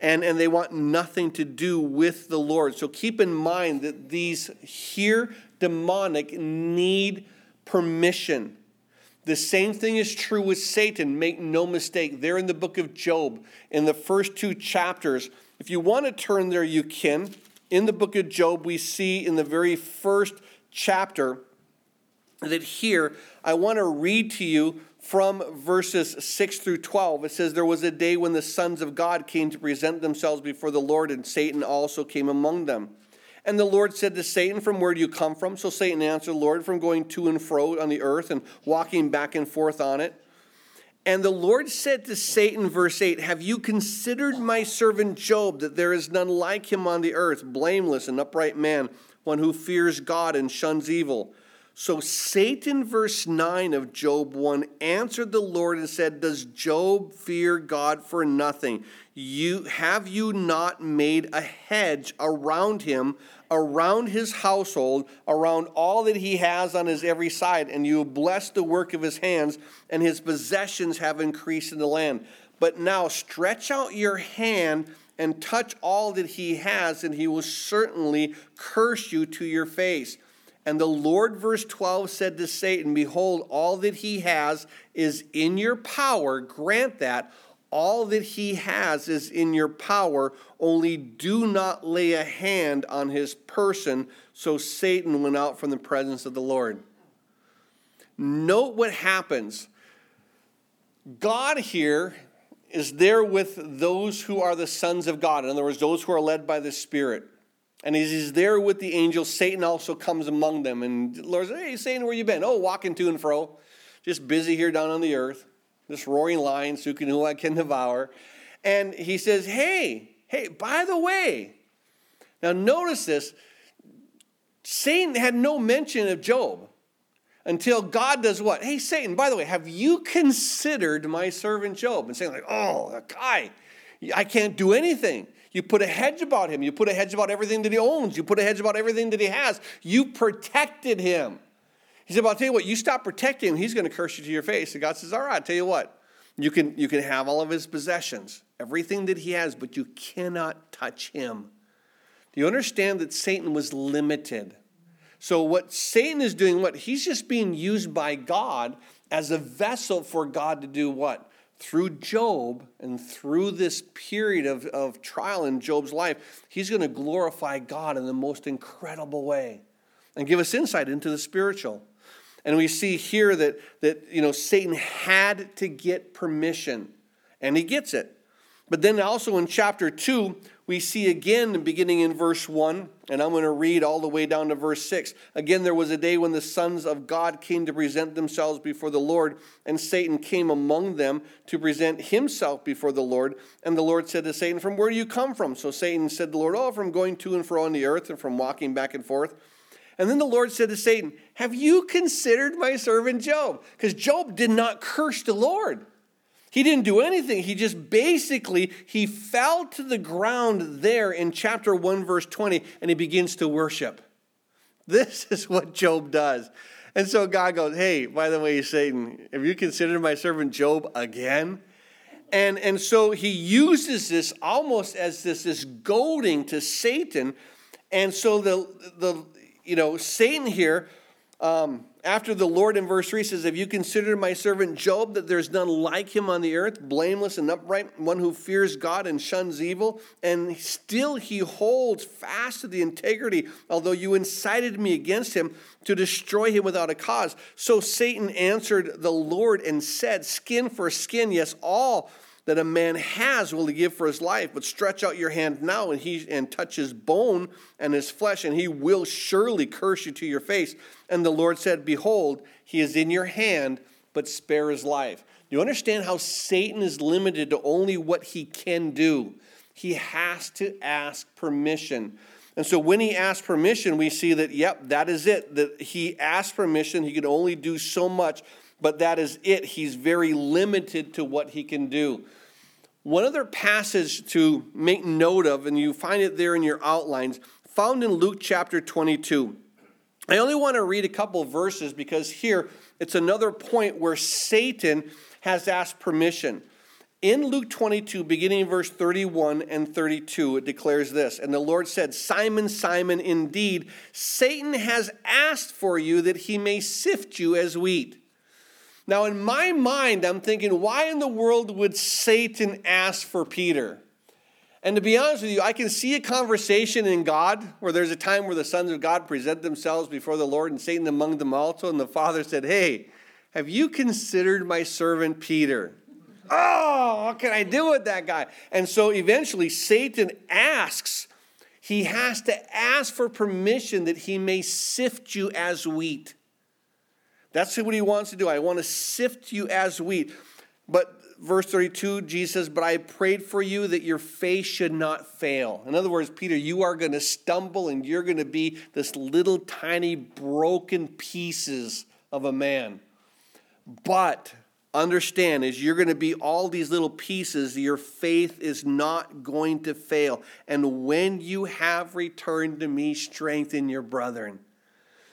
and, and they want nothing to do with the Lord. So keep in mind that these here demonic need permission. The same thing is true with Satan. Make no mistake. They're in the book of Job in the first two chapters. If you want to turn there, you can. In the book of Job, we see in the very first chapter that here, I want to read to you from verses six through twelve. It says, "There was a day when the sons of God came to present themselves before the Lord, and Satan also came among them. And the Lord said to Satan, 'From where do you come from?' So Satan answered, 'Lord, from going to and fro on the earth and walking back and forth on it.' And the Lord said to Satan," verse eight, "'Have you considered my servant Job, that there is none like him on the earth, blameless and upright man, one who fears God and shuns evil?' So Satan," verse nine of Job one, "answered the Lord and said, 'Does Job fear God for nothing? You, have you not made a hedge around him, around his household, around all that he has on his every side, and you bless the work of his hands, and his possessions have increased in the land? But now stretch out your hand and touch all that he has, and he will certainly curse you to your face.' And the Lord," verse twelve, "said to Satan, 'Behold, all that he has is in your power. Grant that. All that he has is in your power, only do not lay a hand on his person.' So Satan went out from the presence of the Lord." Note what happens. God here is there with those who are the sons of God. In other words, those who are led by the Spirit. And as he's there with the angels, Satan also comes among them. And the Lord says, "Hey, Satan, where you been?" "Oh, walking to and fro, just busy here down on the earth. This roaring lion, so who I can devour." And he says, hey, hey, by the way. Now notice this. Satan had no mention of Job until God does what? "Hey, Satan, by the way, have you considered my servant Job?" And Satan's like, "Oh, that guy, I can't do anything. You put a hedge about him. You put a hedge about everything that he owns. You put a hedge about everything that he has. You protected him." He said, "Well, I'll tell you what, you stop protecting him, he's going to curse you to your face." And God says, "All right, I'll tell you what. You can, you can have all of his possessions, everything that he has, but you cannot touch him." Do you understand that Satan was limited? So what Satan is doing, what? He's just being used by God as a vessel for God to do what? Through Job and through this period of, of trial in Job's life, he's going to glorify God in the most incredible way and give us insight into the spiritual. And we see here that, that you know, Satan had to get permission, and he gets it. But then also in chapter two, we see again, beginning in verse one, and I'm going to read all the way down to verse six. "Again, there was a day when the sons of God came to present themselves before the Lord, and Satan came among them to present himself before the Lord. And the Lord said to Satan, 'From where do you come from?' So Satan said to the Lord, 'Oh, from going to and fro on the earth and from walking back and forth.' And then the Lord said to Satan, 'Have you considered my servant Job?'" Because Job did not curse the Lord. He didn't do anything. He just basically, he fell to the ground there in chapter one, verse twenty, and he begins to worship. This is what Job does. And so God goes, "Hey, by the way, Satan, have you considered my servant Job again?" And, and so he uses this almost as this, this goading to Satan. And so the, the, You know, Satan here, um, after the Lord in verse three says, "Have you considered my servant Job, that there's none like him on the earth, blameless and upright, one who fears God and shuns evil? And still he holds fast to the integrity, although you incited me against him to destroy him without a cause." So Satan answered the Lord and said, "Skin for skin, yes, all that a man has will he give for his life, but stretch out your hand now and he and touch his bone and his flesh, and he will surely curse you to your face." And the Lord said, "Behold, he is in your hand, but spare his life." Do you understand how Satan is limited to only what he can do? He has to ask permission. And so when he asked permission, we see that, yep, that is it. That he asked permission, he could only do so much, but that is it. He's very limited to what he can do. One other passage to make note of, and you find it there in your outlines, found in Luke chapter twenty-two. I only want to read a couple of verses because here it's another point where Satan has asked permission. In Luke twenty-two, beginning in verse thirty-one and thirty-two, it declares this, "And the Lord said, Simon, Simon, indeed, Satan has asked for you that he may sift you as wheat." Now, in my mind, I'm thinking, why in the world would Satan ask for Peter? And to be honest with you, I can see a conversation in God where there's a time where the sons of God present themselves before the Lord and Satan among them also. And the Father said, "Hey, have you considered my servant Peter?" Oh, what can I do with that guy? And so eventually Satan asks, he has to ask for permission that he may sift you as wheat. That's what he wants to do. I want to sift you as wheat. But verse thirty-two, Jesus says, "But I prayed for you that your faith should not fail." In other words, Peter, you are going to stumble and you're going to be this little tiny broken pieces of a man. But understand, is you're going to be all these little pieces, your faith is not going to fail. "And when you have returned to me, strengthen your brethren."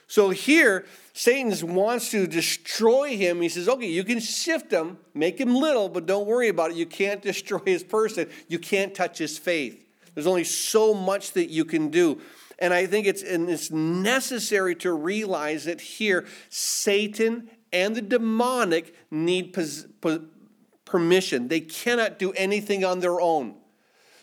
So here, Satan wants to destroy him. He says, okay, you can sift him, make him little, but don't worry about it. You can't destroy his person. You can't touch his faith. There's only so much that you can do. And I think it's, and it's necessary to realize that here, Satan and the demonic need pos- pos- permission. They cannot do anything on their own.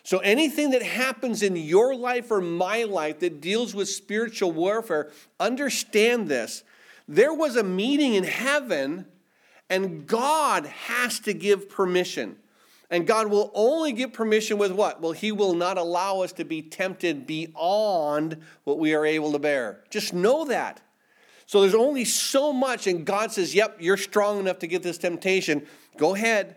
So anything that happens in your life or my life that deals with spiritual warfare, understand this. There was a meeting in heaven, and God has to give permission. And God will only give permission with what? Well, he will not allow us to be tempted beyond what we are able to bear. Just know that. So there's only so much, and God says, yep, you're strong enough to get this temptation. Go ahead.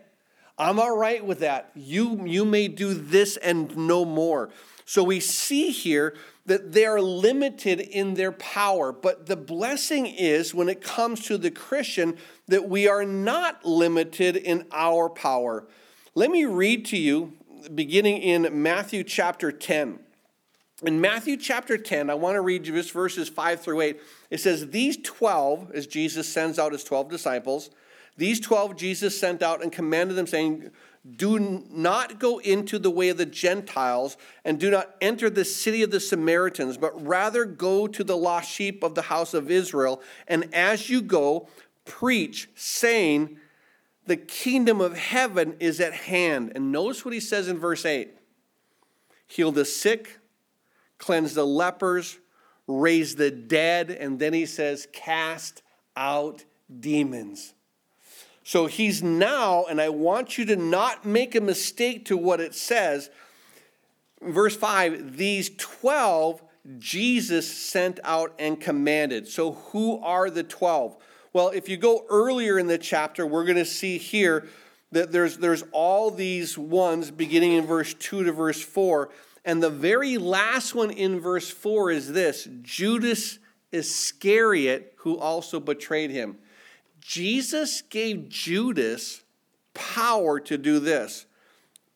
I'm all right with that. You, you may do this and no more. So we see here that they are limited in their power. But the blessing is, when it comes to the Christian, that we are not limited in our power. Let me read to you, beginning in Matthew chapter ten. In Matthew chapter ten, I want to read you just verses five through eight. It says, "These twelve," as Jesus sends out his twelve disciples, "these twelve Jesus sent out and commanded them, saying, do not go into the way of the Gentiles, and do not enter the city of the Samaritans, but rather go to the lost sheep of the house of Israel. And as you go, preach, saying, the kingdom of heaven is at hand." And notice what he says in verse eight. "Heal the sick, cleanse the lepers, raise the dead." And then he says, "Cast out demons." So he's now, and I want you to not make a mistake to what it says. Verse five, "These twelve Jesus sent out and commanded." So who are the twelve? Well, if you go earlier in the chapter, we're going to see here that there's, there's all these ones beginning in verse two to verse four. And the very last one in verse four is this, Judas Iscariot, who also betrayed him. Jesus gave Judas power to do this.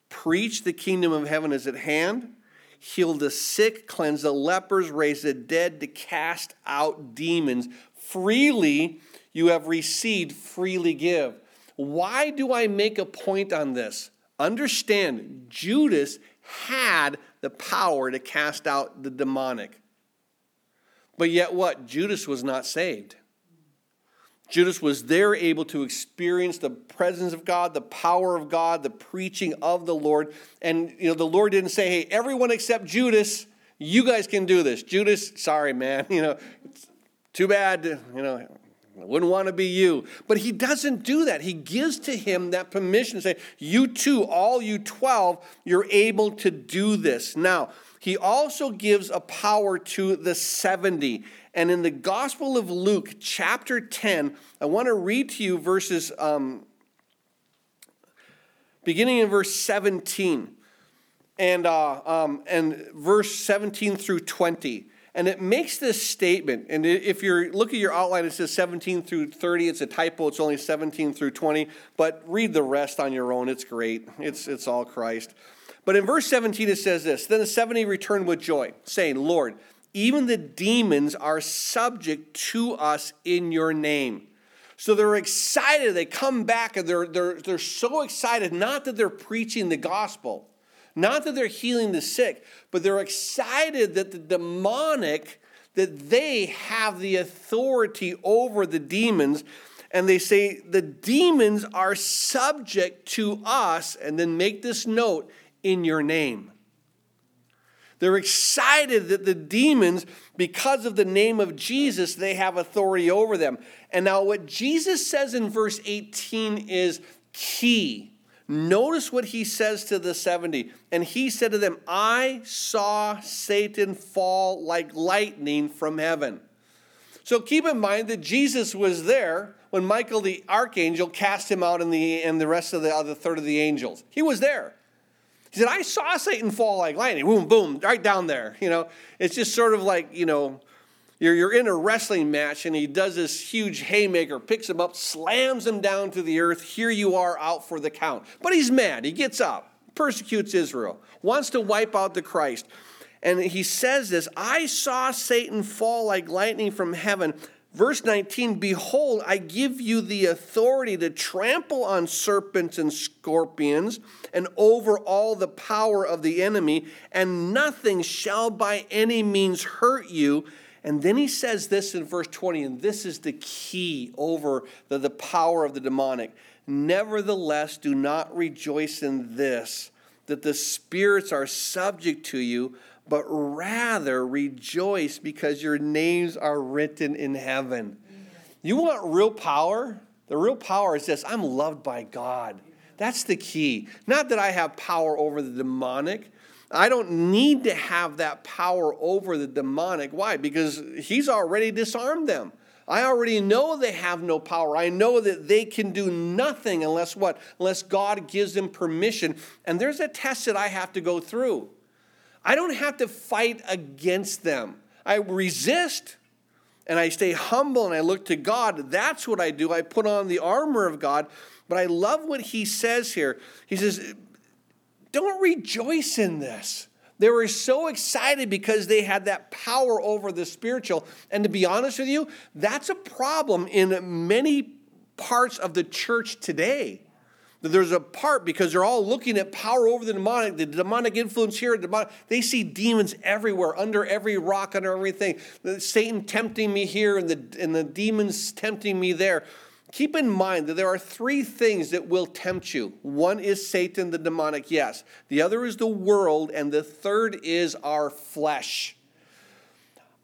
Preach, the kingdom of heaven is at hand. Heal the sick, cleanse the lepers, raise the dead, to cast out demons. Freely you have received, freely give. Why do I make a point on this? Understand, Judas had the power to cast out the demonic. But yet what? Judas was not saved. Judas was there able to experience the presence of God, the power of God, the preaching of the Lord. And, you know, the Lord didn't say, hey, everyone except Judas, you guys can do this. Judas, sorry, man, you know, it's too bad, you know, I wouldn't want to be you. But he doesn't do that. He gives to him that permission to say, you too, all you twelve, you're able to do this. Now, he also gives a power to the seventy. And in the Gospel of Luke, chapter ten, I want to read to you verses, um, beginning in verse seventeen, and uh, um, and verse seventeen through twenty. And it makes this statement, and if you look at your outline, it says seventeen through thirty. It's a typo. It's only seventeen through twenty, but read the rest on your own. It's great. It's, it's all Christ. But in verse seventeen, it says this, "Then the seventy returned with joy, saying, Lord, even the demons are subject to us in your name." So they're excited. They come back and they're, they're, they're so excited, not that they're preaching the gospel, not that they're healing the sick, but they're excited that the demonic, that they have the authority over the demons. And they say, the demons are subject to us. And then make this note, in your name. They're excited that the demons, because of the name of Jesus, they have authority over them. And now what Jesus says in verse eighteen is key. Notice what he says to the seventy. And he said to them, I saw Satan fall like lightning from heaven. So keep in mind that Jesus was there when Michael the archangel cast him out and the, and the rest of the other third of the angels. He was there. He said, I saw Satan fall like lightning, boom, boom, right down there. You know, it's just sort of like, you know, you're, you're in a wrestling match and he does this huge haymaker, picks him up, slams him down to the earth. Here you are, out for the count. But he's mad. He gets up, persecutes Israel, wants to wipe out the Christ. And he says this, I saw Satan fall like lightning from heaven. Verse nineteen, behold, I give you the authority to trample on serpents and scorpions and over all the power of the enemy, and nothing shall by any means hurt you. And then he says this in verse twenty, and this is the key over the, the power of the demonic. Nevertheless, do not rejoice in this, that the spirits are subject to you, but rather rejoice because your names are written in heaven. You want real power? The real power is this, I'm loved by God. That's the key. Not that I have power over the demonic. I don't need to have that power over the demonic. Why? Because he's already disarmed them. I already know they have no power. I know that they can do nothing unless what? Unless God gives them permission. And there's a test that I have to go through. I don't have to fight against them. I resist and I stay humble and I look to God. That's what I do. I put on the armor of God. But I love what he says here. He says, don't rejoice in this. They were so excited because they had that power over the spiritual. And to be honest with you, that's a problem in many parts of the church today. There's a part because they're all looking at power over the demonic, the demonic influence here. Demonic, they see demons everywhere, under every rock, under everything. Satan tempting me here and the, and the demons tempting me there. Keep in mind that there are three things that will tempt you. One is Satan, the demonic, yes. The other is the world, and the third is our flesh.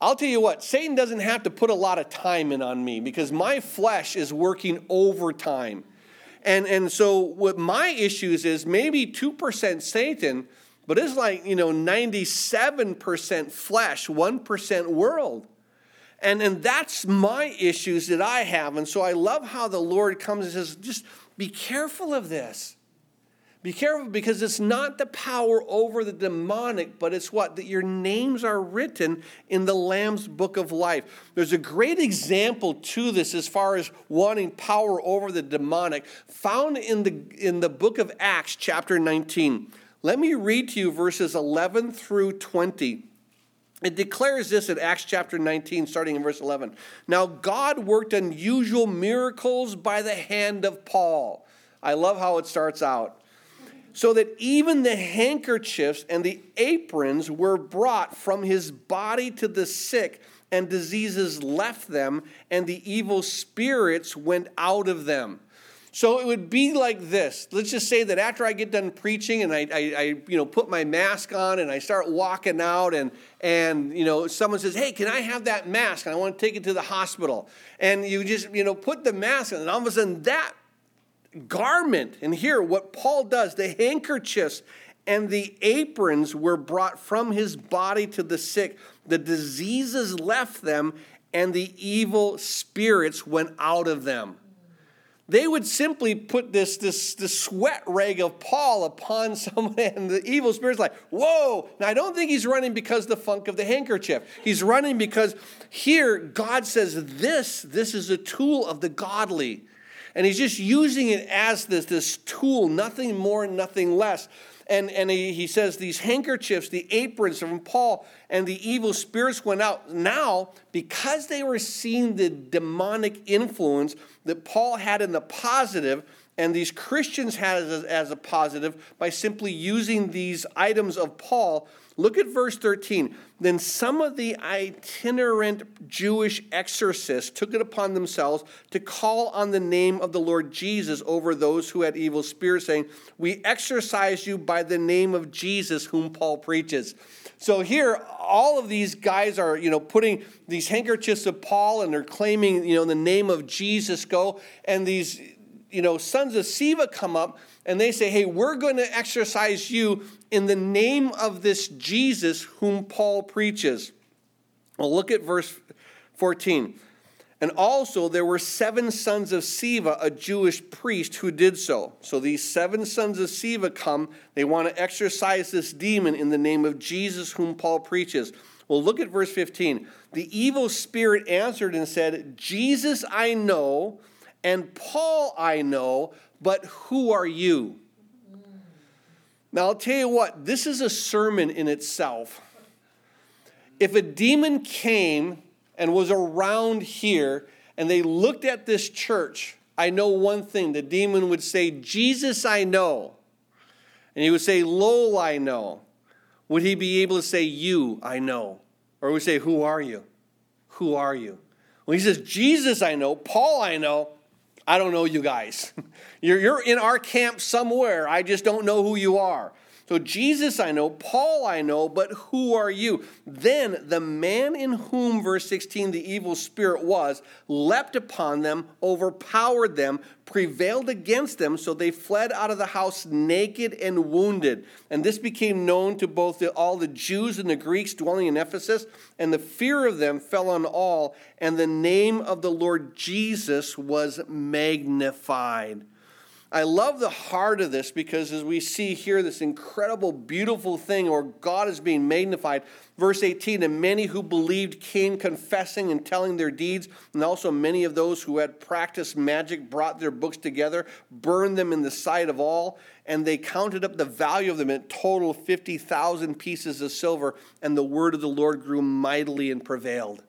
I'll tell you what, Satan doesn't have to put a lot of time in on me because my flesh is working overtime. And and so what my issues is maybe two percent Satan, but it's like, you know, ninety-seven percent flesh, one percent world. And, and that's my issues that I have. And so I love how the Lord comes and says, just be careful of this. Be careful because it's not the power over the demonic, but it's what? That your names are written in the Lamb's book of life. There's a great example to this as far as wanting power over the demonic found in the, in the book of Acts chapter nineteen. Let me read to you verses eleven through twenty. It declares this in Acts chapter nineteen, starting in verse eleven. Now God worked unusual miracles by the hand of Paul. I love how it starts out. So that even the handkerchiefs and the aprons were brought from his body to the sick, and diseases left them, and the evil spirits went out of them. So it would be like this. Let's just say that after I get done preaching and I, I, I you know, put my mask on and I start walking out and, and, you know, someone says, hey, can I have that mask? And I want to take it to the hospital. And you just, you know, put the mask on, and all of a sudden that garment, and here what Paul does, the handkerchiefs and the aprons were brought from his body to the sick. The diseases left them, and the evil spirits went out of them. They would simply put this, this, this sweat rag of Paul upon someone, and the evil spirit's like, whoa. Now, I don't think he's running because the funk of the handkerchief. He's running because here God says this, this is a tool of the godly. And he's just using it as this, this tool, nothing more, nothing less. and, and he, he says these handkerchiefs, the aprons from Paul, and the evil spirits went out. Now, because they were seeing the demonic influence that Paul had in the positive, and these Christians had as a, as a positive by simply using these items of Paul. Look at verse thirteen. Then some of the itinerant Jewish exorcists took it upon themselves to call on the name of the Lord Jesus over those who had evil spirits, saying, "We exorcise you by the name of Jesus, whom Paul preaches." So here, all of these guys are, you know, putting these handkerchiefs of Paul, and they're claiming, you know, the name of Jesus go, and these, you know, sons of Sceva come up and they say, "Hey, we're going to exorcise you in the name of this Jesus whom Paul preaches." Well, look at verse fourteen. And also there were seven sons of Sceva, a Jewish priest, who did so. So these seven sons of Sceva come. They want to exorcise this demon in the name of Jesus whom Paul preaches. Well, look at verse fifteen. The evil spirit answered and said, "Jesus I know, and Paul I know, but who are you?" Now, I'll tell you what, this is a sermon in itself. If a demon came and was around here and they looked at this church, I know one thing. The demon would say, "Jesus I know." And he would say, "Lol, I know." Would he be able to say, "You, I know"? Or would he say, "Who are you? Who are you?" When he says, "Jesus I know, Paul I know," I don't know you guys. You're, you're in our camp somewhere. I just don't know who you are. So Jesus I know, Paul I know, but who are you? Then the man in whom, verse sixteen, the evil spirit was, leapt upon them, overpowered them, prevailed against them, so they fled out of the house naked and wounded. And this became known to both the, all the Jews and the Greeks dwelling in Ephesus, and the fear of them fell on all, and the name of the Lord Jesus was magnified. I love the heart of this because as we see here, this incredible, beautiful thing where God is being magnified. Verse eighteen, and many who believed came confessing and telling their deeds, and also many of those who had practiced magic brought their books together, burned them in the sight of all, and they counted up the value of them in total fifty thousand pieces of silver, and the word of the Lord grew mightily and prevailed.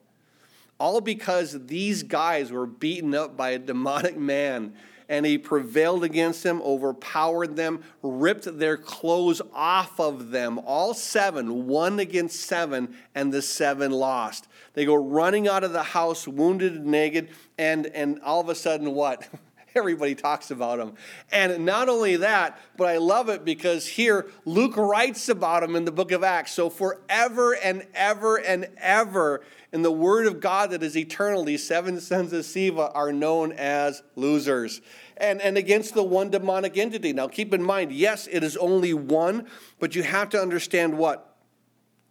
All because these guys were beaten up by a demonic man. And he prevailed against them, overpowered them, ripped their clothes off of them. All seven, one against seven, and the seven lost. They go running out of the house, wounded and naked, and, and all of a sudden what? Everybody talks about them. And not only that, but I love it because here Luke writes about them in the book of Acts. So forever and ever and ever in the word of God that is eternal, these seven sons of Sceva are known as losers. And, and against the one demonic entity. Now keep in mind, yes, it is only one, but you have to understand what?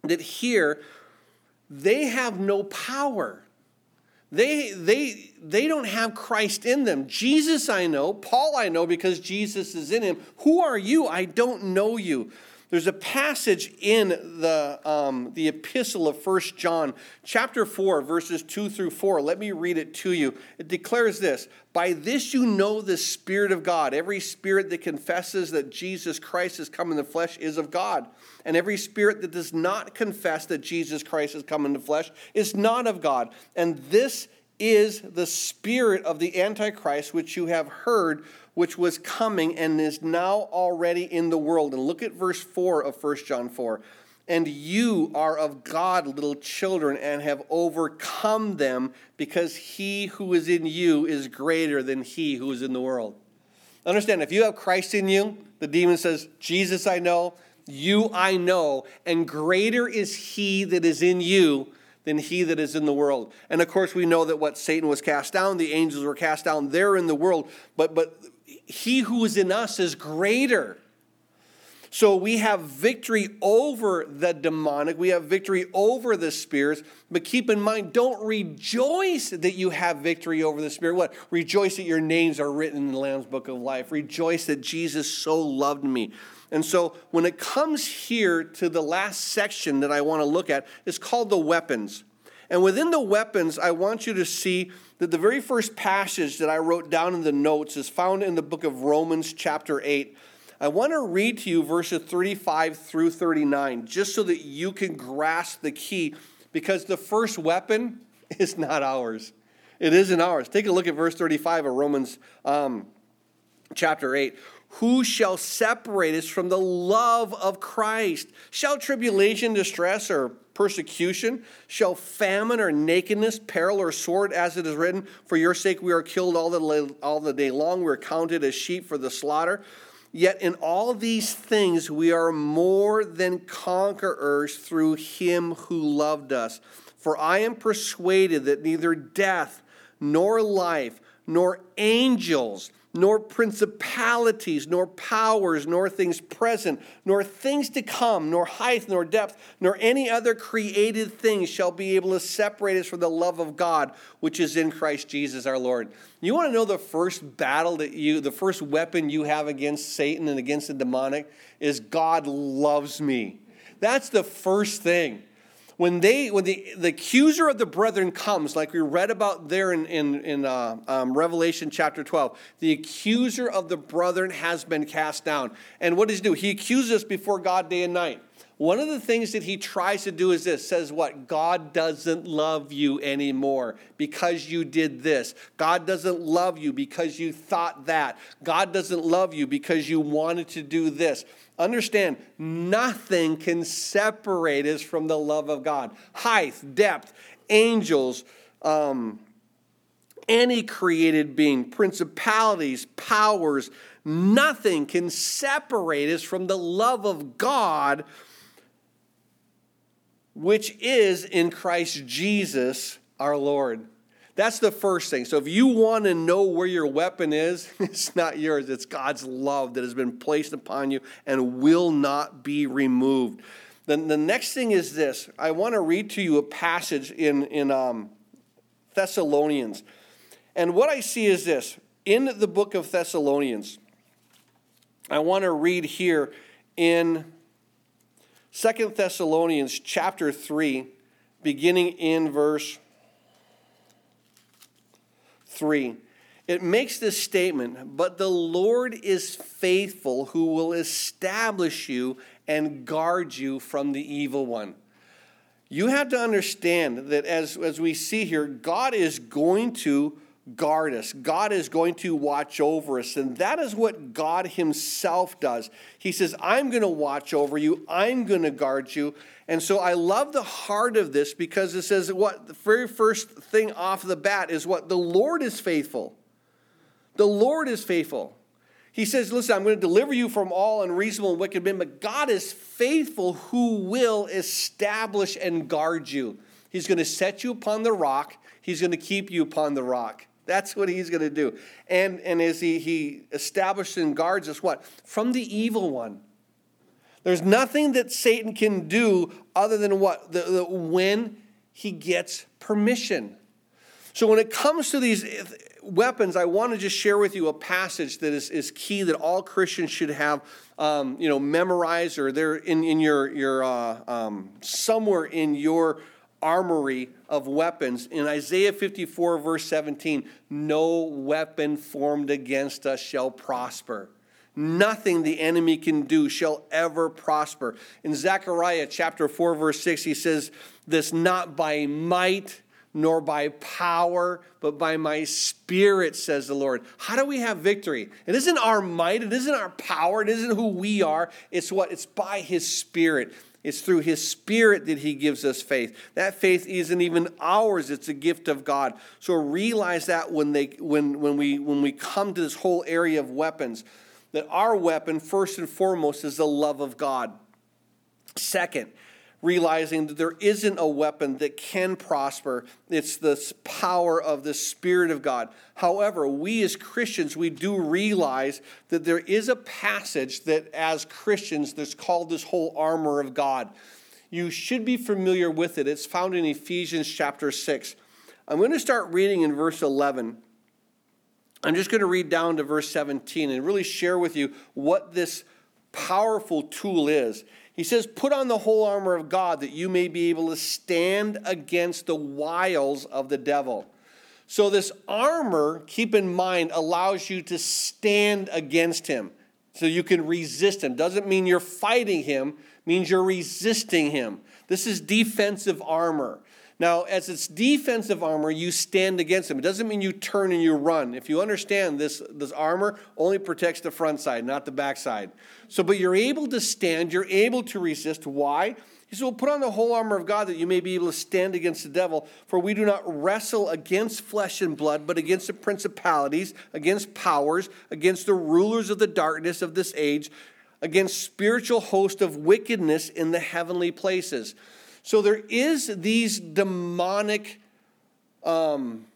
That here they have no power. They they they don't have Christ in them. Jesus I know, Paul I know because Jesus is in him. Who are you? I don't know you. There's a passage in the um, the epistle of First John, chapter four, verses two through four. Let me read it to you. It declares this, "By this you know the Spirit of God. Every spirit that confesses that Jesus Christ has come in the flesh is of God. And every spirit that does not confess that Jesus Christ has come in the flesh is not of God. And this is the spirit of the Antichrist, which you have heard, which was coming and is now already in the world." And look at verse four of First John four. "And you are of God, little children, and have overcome them, because he who is in you is greater than he who is in the world." Understand, if you have Christ in you, the demon says, "Jesus I know, you I know, and greater is he that is in you than he that is in the world." And of course, we know that what Satan was cast down, the angels were cast down, they're in the world, but but he who is in us is greater. So we have victory over the demonic. We have victory over the spirits. But keep in mind, don't rejoice that you have victory over the spirit. What? Rejoice that your names are written in the Lamb's Book of Life. Rejoice that Jesus so loved me. And so when it comes here to the last section that I want to look at, it's called the weapons. And within the weapons, I want you to see that the very first passage that I wrote down in the notes is found in the book of Romans chapter eight. I want to read to you verses thirty-five through thirty-nine, just so that you can grasp the key, because the first weapon is not ours. It isn't ours. Take a look at verse thirty-five of Romans um, chapter eight. Who shall separate us from the love of Christ? Shall tribulation, distress, or persecution? Shall famine or nakedness, peril or sword, as it is written, for your sake we are killed all the, all the day long. We are counted as sheep for the slaughter. Yet in all these things we are more than conquerors through him who loved us. For I am persuaded that neither death, nor life, nor angels, nor principalities, nor powers, nor things present, nor things to come, nor height, nor depth, nor any other created thing shall be able to separate us from the love of God, which is in Christ Jesus our Lord. You want to know the first battle that you, the first weapon you have against Satan and against the demonic is God loves me. That's the first thing. When they, when the, the accuser of the brethren comes, like we read about there in, in, in uh, um, Revelation chapter twelve, the accuser of the brethren has been cast down. And what does he do? He accuses us before God day and night. One of the things that he tries to do is this, says what? God doesn't love you anymore because you did this. God doesn't love you because you thought that. God doesn't love you because you wanted to do this. Understand, nothing can separate us from the love of God. Height, depth, angels, um, any created being, principalities, powers, nothing can separate us from the love of God, which is in Christ Jesus our Lord. That's the first thing. So if you want to know where your weapon is, it's not yours. It's God's love that has been placed upon you and will not be removed. Then the next thing is this. I want to read to you a passage in, in um, Thessalonians. And what I see is this. In the book of Thessalonians, I want to read here in Second Thessalonians chapter three, beginning in verse three. It makes this statement, but the Lord is faithful, who will establish you and guard you from the evil one. You have to understand that as, as we see here, God is going to guard us. God is going to watch over us. And that is what God himself does. He says, I'm going to watch over you. I'm going to guard you. And so I love the heart of this because it says what the very first thing off the bat is what the Lord is faithful. The Lord is faithful. He says, listen, I'm going to deliver you from all unreasonable and wicked men, but God is faithful who will establish and guard you. He's going to set you upon the rock. He's going to keep you upon the rock. That's what he's going to do. And, and as he, he establishes and guards us, what? From the evil one. There's nothing that Satan can do other than what? The, the, when he gets permission. So when it comes to these weapons, I want to just share with you a passage that is, is key that all Christians should have um, you know, memorized or they're in, in your, your uh, um, somewhere in your armory of weapons. In Isaiah fifty-four, verse seventeen, no weapon formed against us shall prosper. Nothing the enemy can do shall ever prosper. In Zechariah chapter four, verse six, he says, this not by might nor by power, but by my spirit, says the Lord. How do we have victory? It isn't our might. It isn't our power. It isn't who we are. It's what? It's by his spirit. It's through his spirit that he gives us faith. That faith isn't even ours. It's a gift of God. So realize that when they, when, when we, when we come to this whole area of weapons, that our weapon, first and foremost, is the love of God. Second, realizing that there isn't a weapon that can prosper. It's the power of the Spirit of God. However, we as Christians, we do realize that there is a passage that as Christians, that's called this whole armor of God. You should be familiar with it. It's found in Ephesians chapter six. I'm going to start reading in verse eleven. I'm just going to read down to verse seventeen and really share with you what this powerful tool is. He says, put on the whole armor of God that you may be able to stand against the wiles of the devil. So this armor, keep in mind, allows you to stand against him. so you can resist him. Doesn't mean you're fighting him, means you're resisting him. This is defensive armor. Now, as it's defensive armor, you stand against him. It doesn't mean you turn and you run. If you understand this, this armor only protects the front side, not the back side. So, but you're able to stand. You're able to resist. Why? He said, well, put on the whole armor of God that you may be able to stand against the devil. For we do not wrestle against flesh and blood, but against the principalities, against powers, against the rulers of the darkness of this age, against spiritual hosts of wickedness in the heavenly places. So there is these demonic um,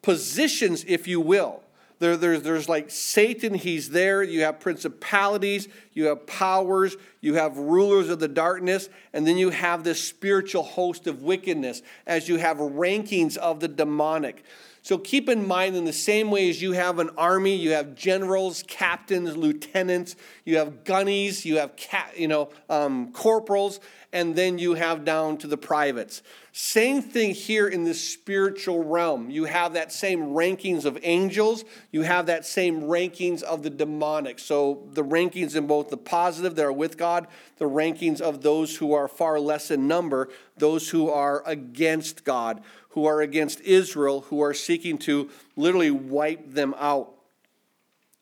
positions, if you will. There, there, there's like Satan, he's there. You have principalities, you have powers, you have rulers of the darkness, and then you have this spiritual host of wickedness as you have rankings of the demonic. So keep in mind, in the same way as you have an army, you have generals, captains, lieutenants, you have gunnies, you have ca- you know um, corporals, and then you have down to the privates. Same thing here in the spiritual realm. You have that same rankings of angels. You have that same rankings of the demonic. So the rankings in both the positive that are with God, the rankings of those who are far less in number, those who are against God, who are against Israel, who are seeking to literally wipe them out.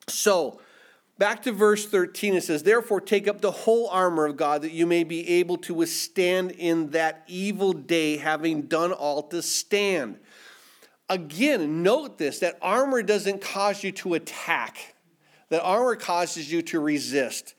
So, back to verse thirteen, it says, therefore take up the whole armor of God that you may be able to withstand in that evil day, having done all to stand. Again, note this, that armor doesn't cause you to attack. That armor causes you to resist.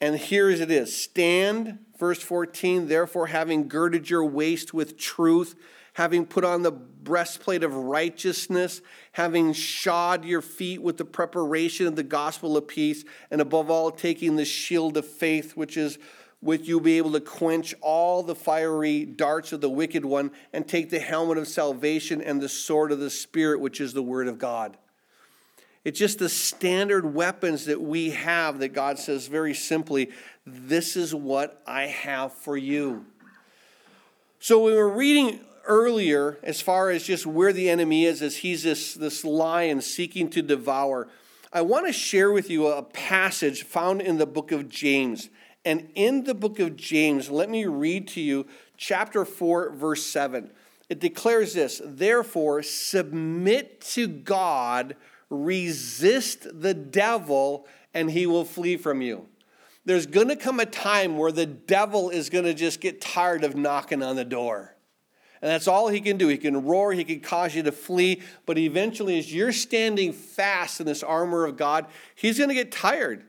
And here it is, stand, verse fourteen, therefore having girded your waist with truth, having put on the breastplate of righteousness, having shod your feet with the preparation of the gospel of peace, and above all, taking the shield of faith, which is with you be able to quench all the fiery darts of the wicked one, and take the helmet of salvation and the sword of the Spirit, which is the word of God. It's just the standard weapons that we have that God says very simply, this is what I have for you. So we were reading earlier, as far as just where the enemy is, as he's this, this lion seeking to devour, I want to share with you a passage found in the book of James. And in the book of James, let me read to you chapter four, verse seven. It declares this, therefore, submit to God, resist the devil, and he will flee from you. There's going to come a time where the devil is going to just get tired of knocking on the door. And that's all he can do. He can roar, he can cause you to flee, but eventually as you're standing fast in this armor of God, he's going to get tired.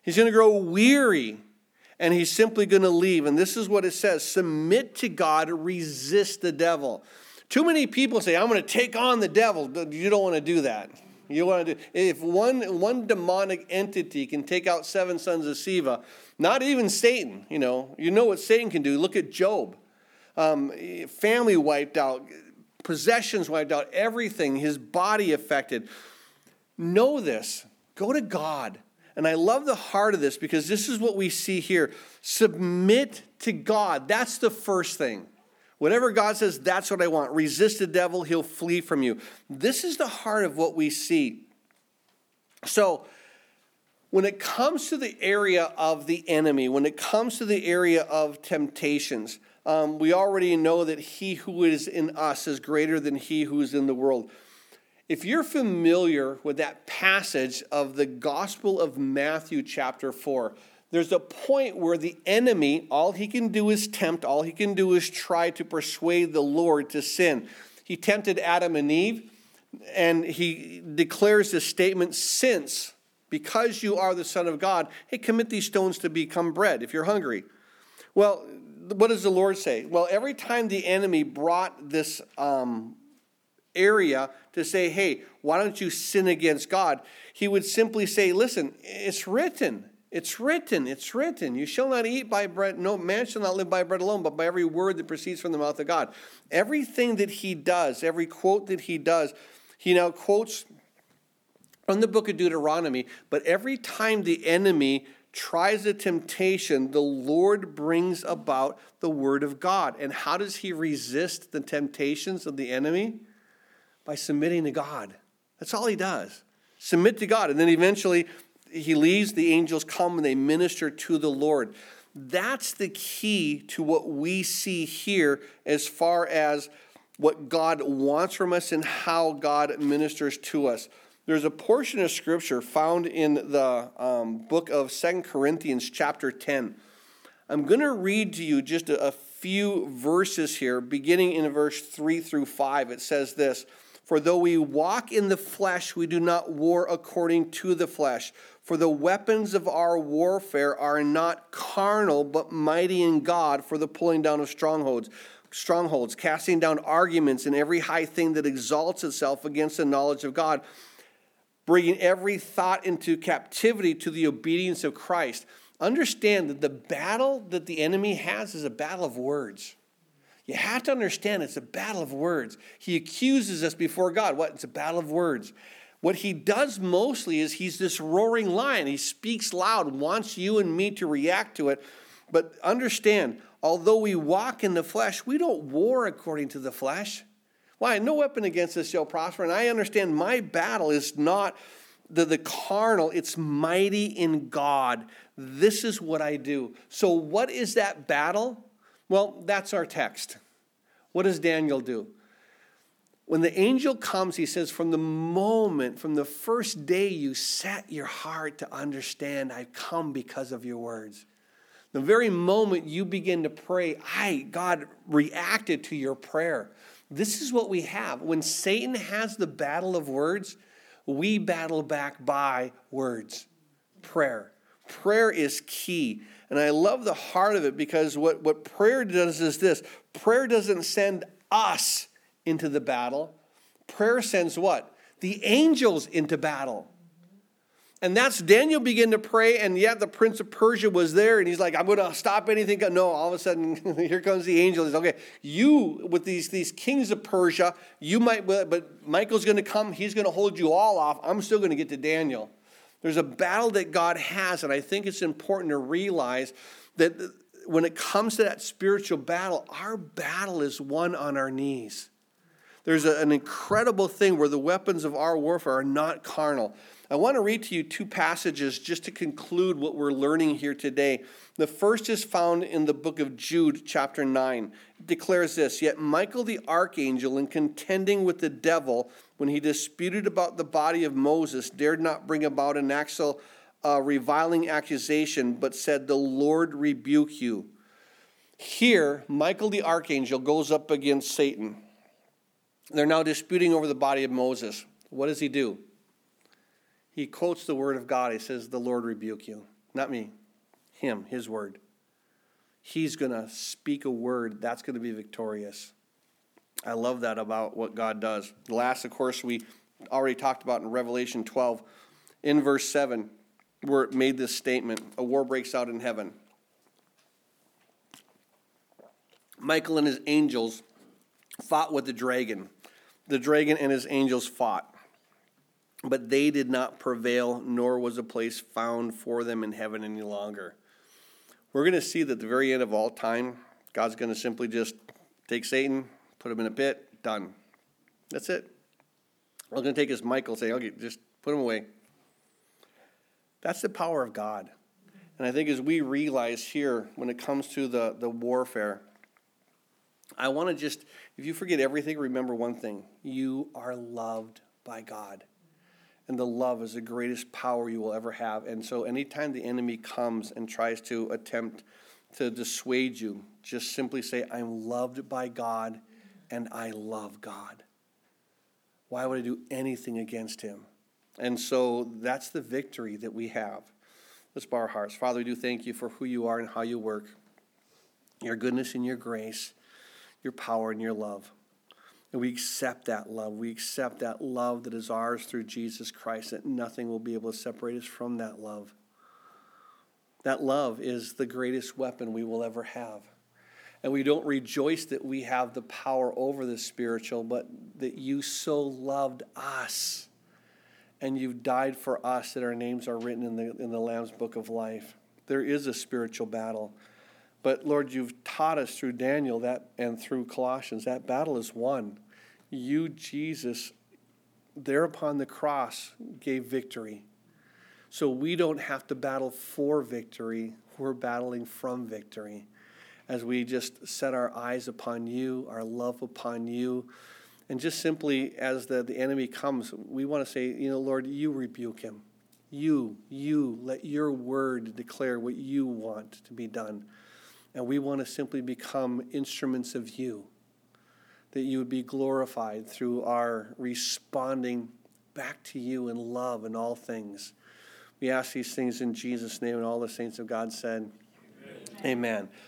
He's going to grow weary, and he's simply going to leave. And this is what it says, submit to God, resist the devil. Too many people say, I'm going to take on the devil, but you don't want to do that. You want to do, if one one demonic entity can take out seven sons of Sceva, not even Satan, you know, you know what Satan can do. Look at Job. Um, family wiped out, possessions wiped out, everything, his body affected. Know this. Go to God. And I love the heart of this because this is what we see here. Submit to God. That's the first thing. Whatever God says, that's what I want. Resist the devil. He'll flee from you. This is the heart of what we see. So when it comes to the area of the enemy, when it comes to the area of temptations, Um, we already know that he who is in us is greater than he who is in the world. If you're familiar with that passage of the Gospel of Matthew chapter four, there's a point where the enemy, all he can do is tempt, all he can do is try to persuade the Lord to sin. He tempted Adam and Eve, and he declares this statement, since, because you are the Son of God, hey, commit these stones to become bread if you're hungry. Well, what does the Lord say? Well, every time the enemy brought this um, area to say, hey, why don't you sin against God? He would simply say, listen, it's written, it's written, it's written. You shall not eat by bread. No, man shall not live by bread alone, but by every word that proceeds from the mouth of God. Everything that he does, every quote that he does, he now quotes from the book of Deuteronomy, but every time the enemy tries a temptation, the Lord brings about the word of God. And how does he resist the temptations of the enemy? By submitting to God. That's all he does. Submit to God. And then eventually he leaves, the angels come and they minister to the Lord. That's the key to what we see here as far as what God wants from us and how God ministers to us. There's a portion of Scripture found in the um, book of Second Corinthians chapter ten. I'm going to read to you just a, a few verses here, beginning in verse three through five. It says this, "For though we walk in the flesh, we do not war according to the flesh. For the weapons of our warfare are not carnal, but mighty in God for the pulling down of strongholds. strongholds, casting down arguments and every high thing that exalts itself against the knowledge of God, bringing every thought into captivity to the obedience of Christ." Understand that the battle that the enemy has is a battle of words. You have to understand it's a battle of words. He accuses us before God. What? It's a battle of words. What he does mostly is he's this roaring lion. He speaks loud, wants you and me to react to it. But understand, although we walk in the flesh, we don't war according to the flesh. Why? No weapon against us shall prosper. And I understand my battle is not the, the carnal. It's mighty in God. This is what I do. So what is that battle? Well, that's our text. What does Daniel do? When the angel comes, he says, from the moment, from the first day you set your heart to understand, I've come because of your words. The very moment you begin to pray, I, God, reacted to your prayer. This is what we have. When Satan has the battle of words, we battle back by words, prayer. Prayer is key. And I love the heart of it because what, what prayer does is this. Prayer doesn't send us into the battle. Prayer sends what? The angels into battle. And that's Daniel began to pray, and yet the prince of Persia was there, and he's like, I'm going to stop anything. No, all of a sudden, here comes the angel. He's okay, you, with these, these kings of Persia, you might, but Michael's going to come. He's going to hold you all off. I'm still going to get to Daniel. There's a battle that God has, and I think it's important to realize that when it comes to that spiritual battle, our battle is won on our knees. There's a, an incredible thing where the weapons of our warfare are not carnal. I want to read to you two passages just to conclude what we're learning here today. The first is found in the book of Jude, chapter nine. It declares this, "Yet Michael the archangel, in contending with the devil, when he disputed about the body of Moses, dared not bring about an actual uh, reviling accusation, but said, 'The Lord rebuke you.'" Here, Michael the archangel goes up against Satan. They're now disputing over the body of Moses. What does he do? He quotes the word of God. He says, "The Lord rebuke you." Not me, him, his word. He's going to speak a word that's going to be victorious. I love that about what God does. The last, of course, we already talked about in Revelation twelve, in verse seven, where it made this statement, "A war breaks out in heaven. Michael and his angels fought with the dragon. The dragon and his angels fought. But they did not prevail, nor was a place found for them in heaven any longer." We're going to see that at the very end of all time, God's going to simply just take Satan, put him in a pit, done. That's it. All it's going to take is Michael saying, okay, just put him away. That's the power of God. And I think as we realize here, when it comes to the, the warfare, I want to just, if you forget everything, remember one thing. You are loved by God. And the love is the greatest power you will ever have. And so anytime the enemy comes and tries to attempt to dissuade you, just simply say, I'm loved by God and I love God. Why would I do anything against him? And so that's the victory that we have. Let's bow our hearts. Father, we do thank you for who you are and how you work, your goodness and your grace, your power and your love. And we accept that love. We accept that love that is ours through Jesus Christ, that nothing will be able to separate us from that love. That love is the greatest weapon we will ever have. And we don't rejoice that we have the power over the spiritual, but that you so loved us and you've died for us that our names are written in the, in the Lamb's Book of Life. There is a spiritual battle. But, Lord, you've taught us through Daniel that and through Colossians that battle is won. You, Jesus, there upon the cross gave victory. So we don't have to battle for victory. We're battling from victory as we just set our eyes upon you, our love upon you. And just simply as the, the enemy comes, we want to say, you know, Lord, you rebuke him. You, you, let your word declare what you want to be done. And we want to simply become instruments of you, that you would be glorified through our responding back to you in love in all things. We ask these things in Jesus' name, and all the saints of God said, amen. Amen.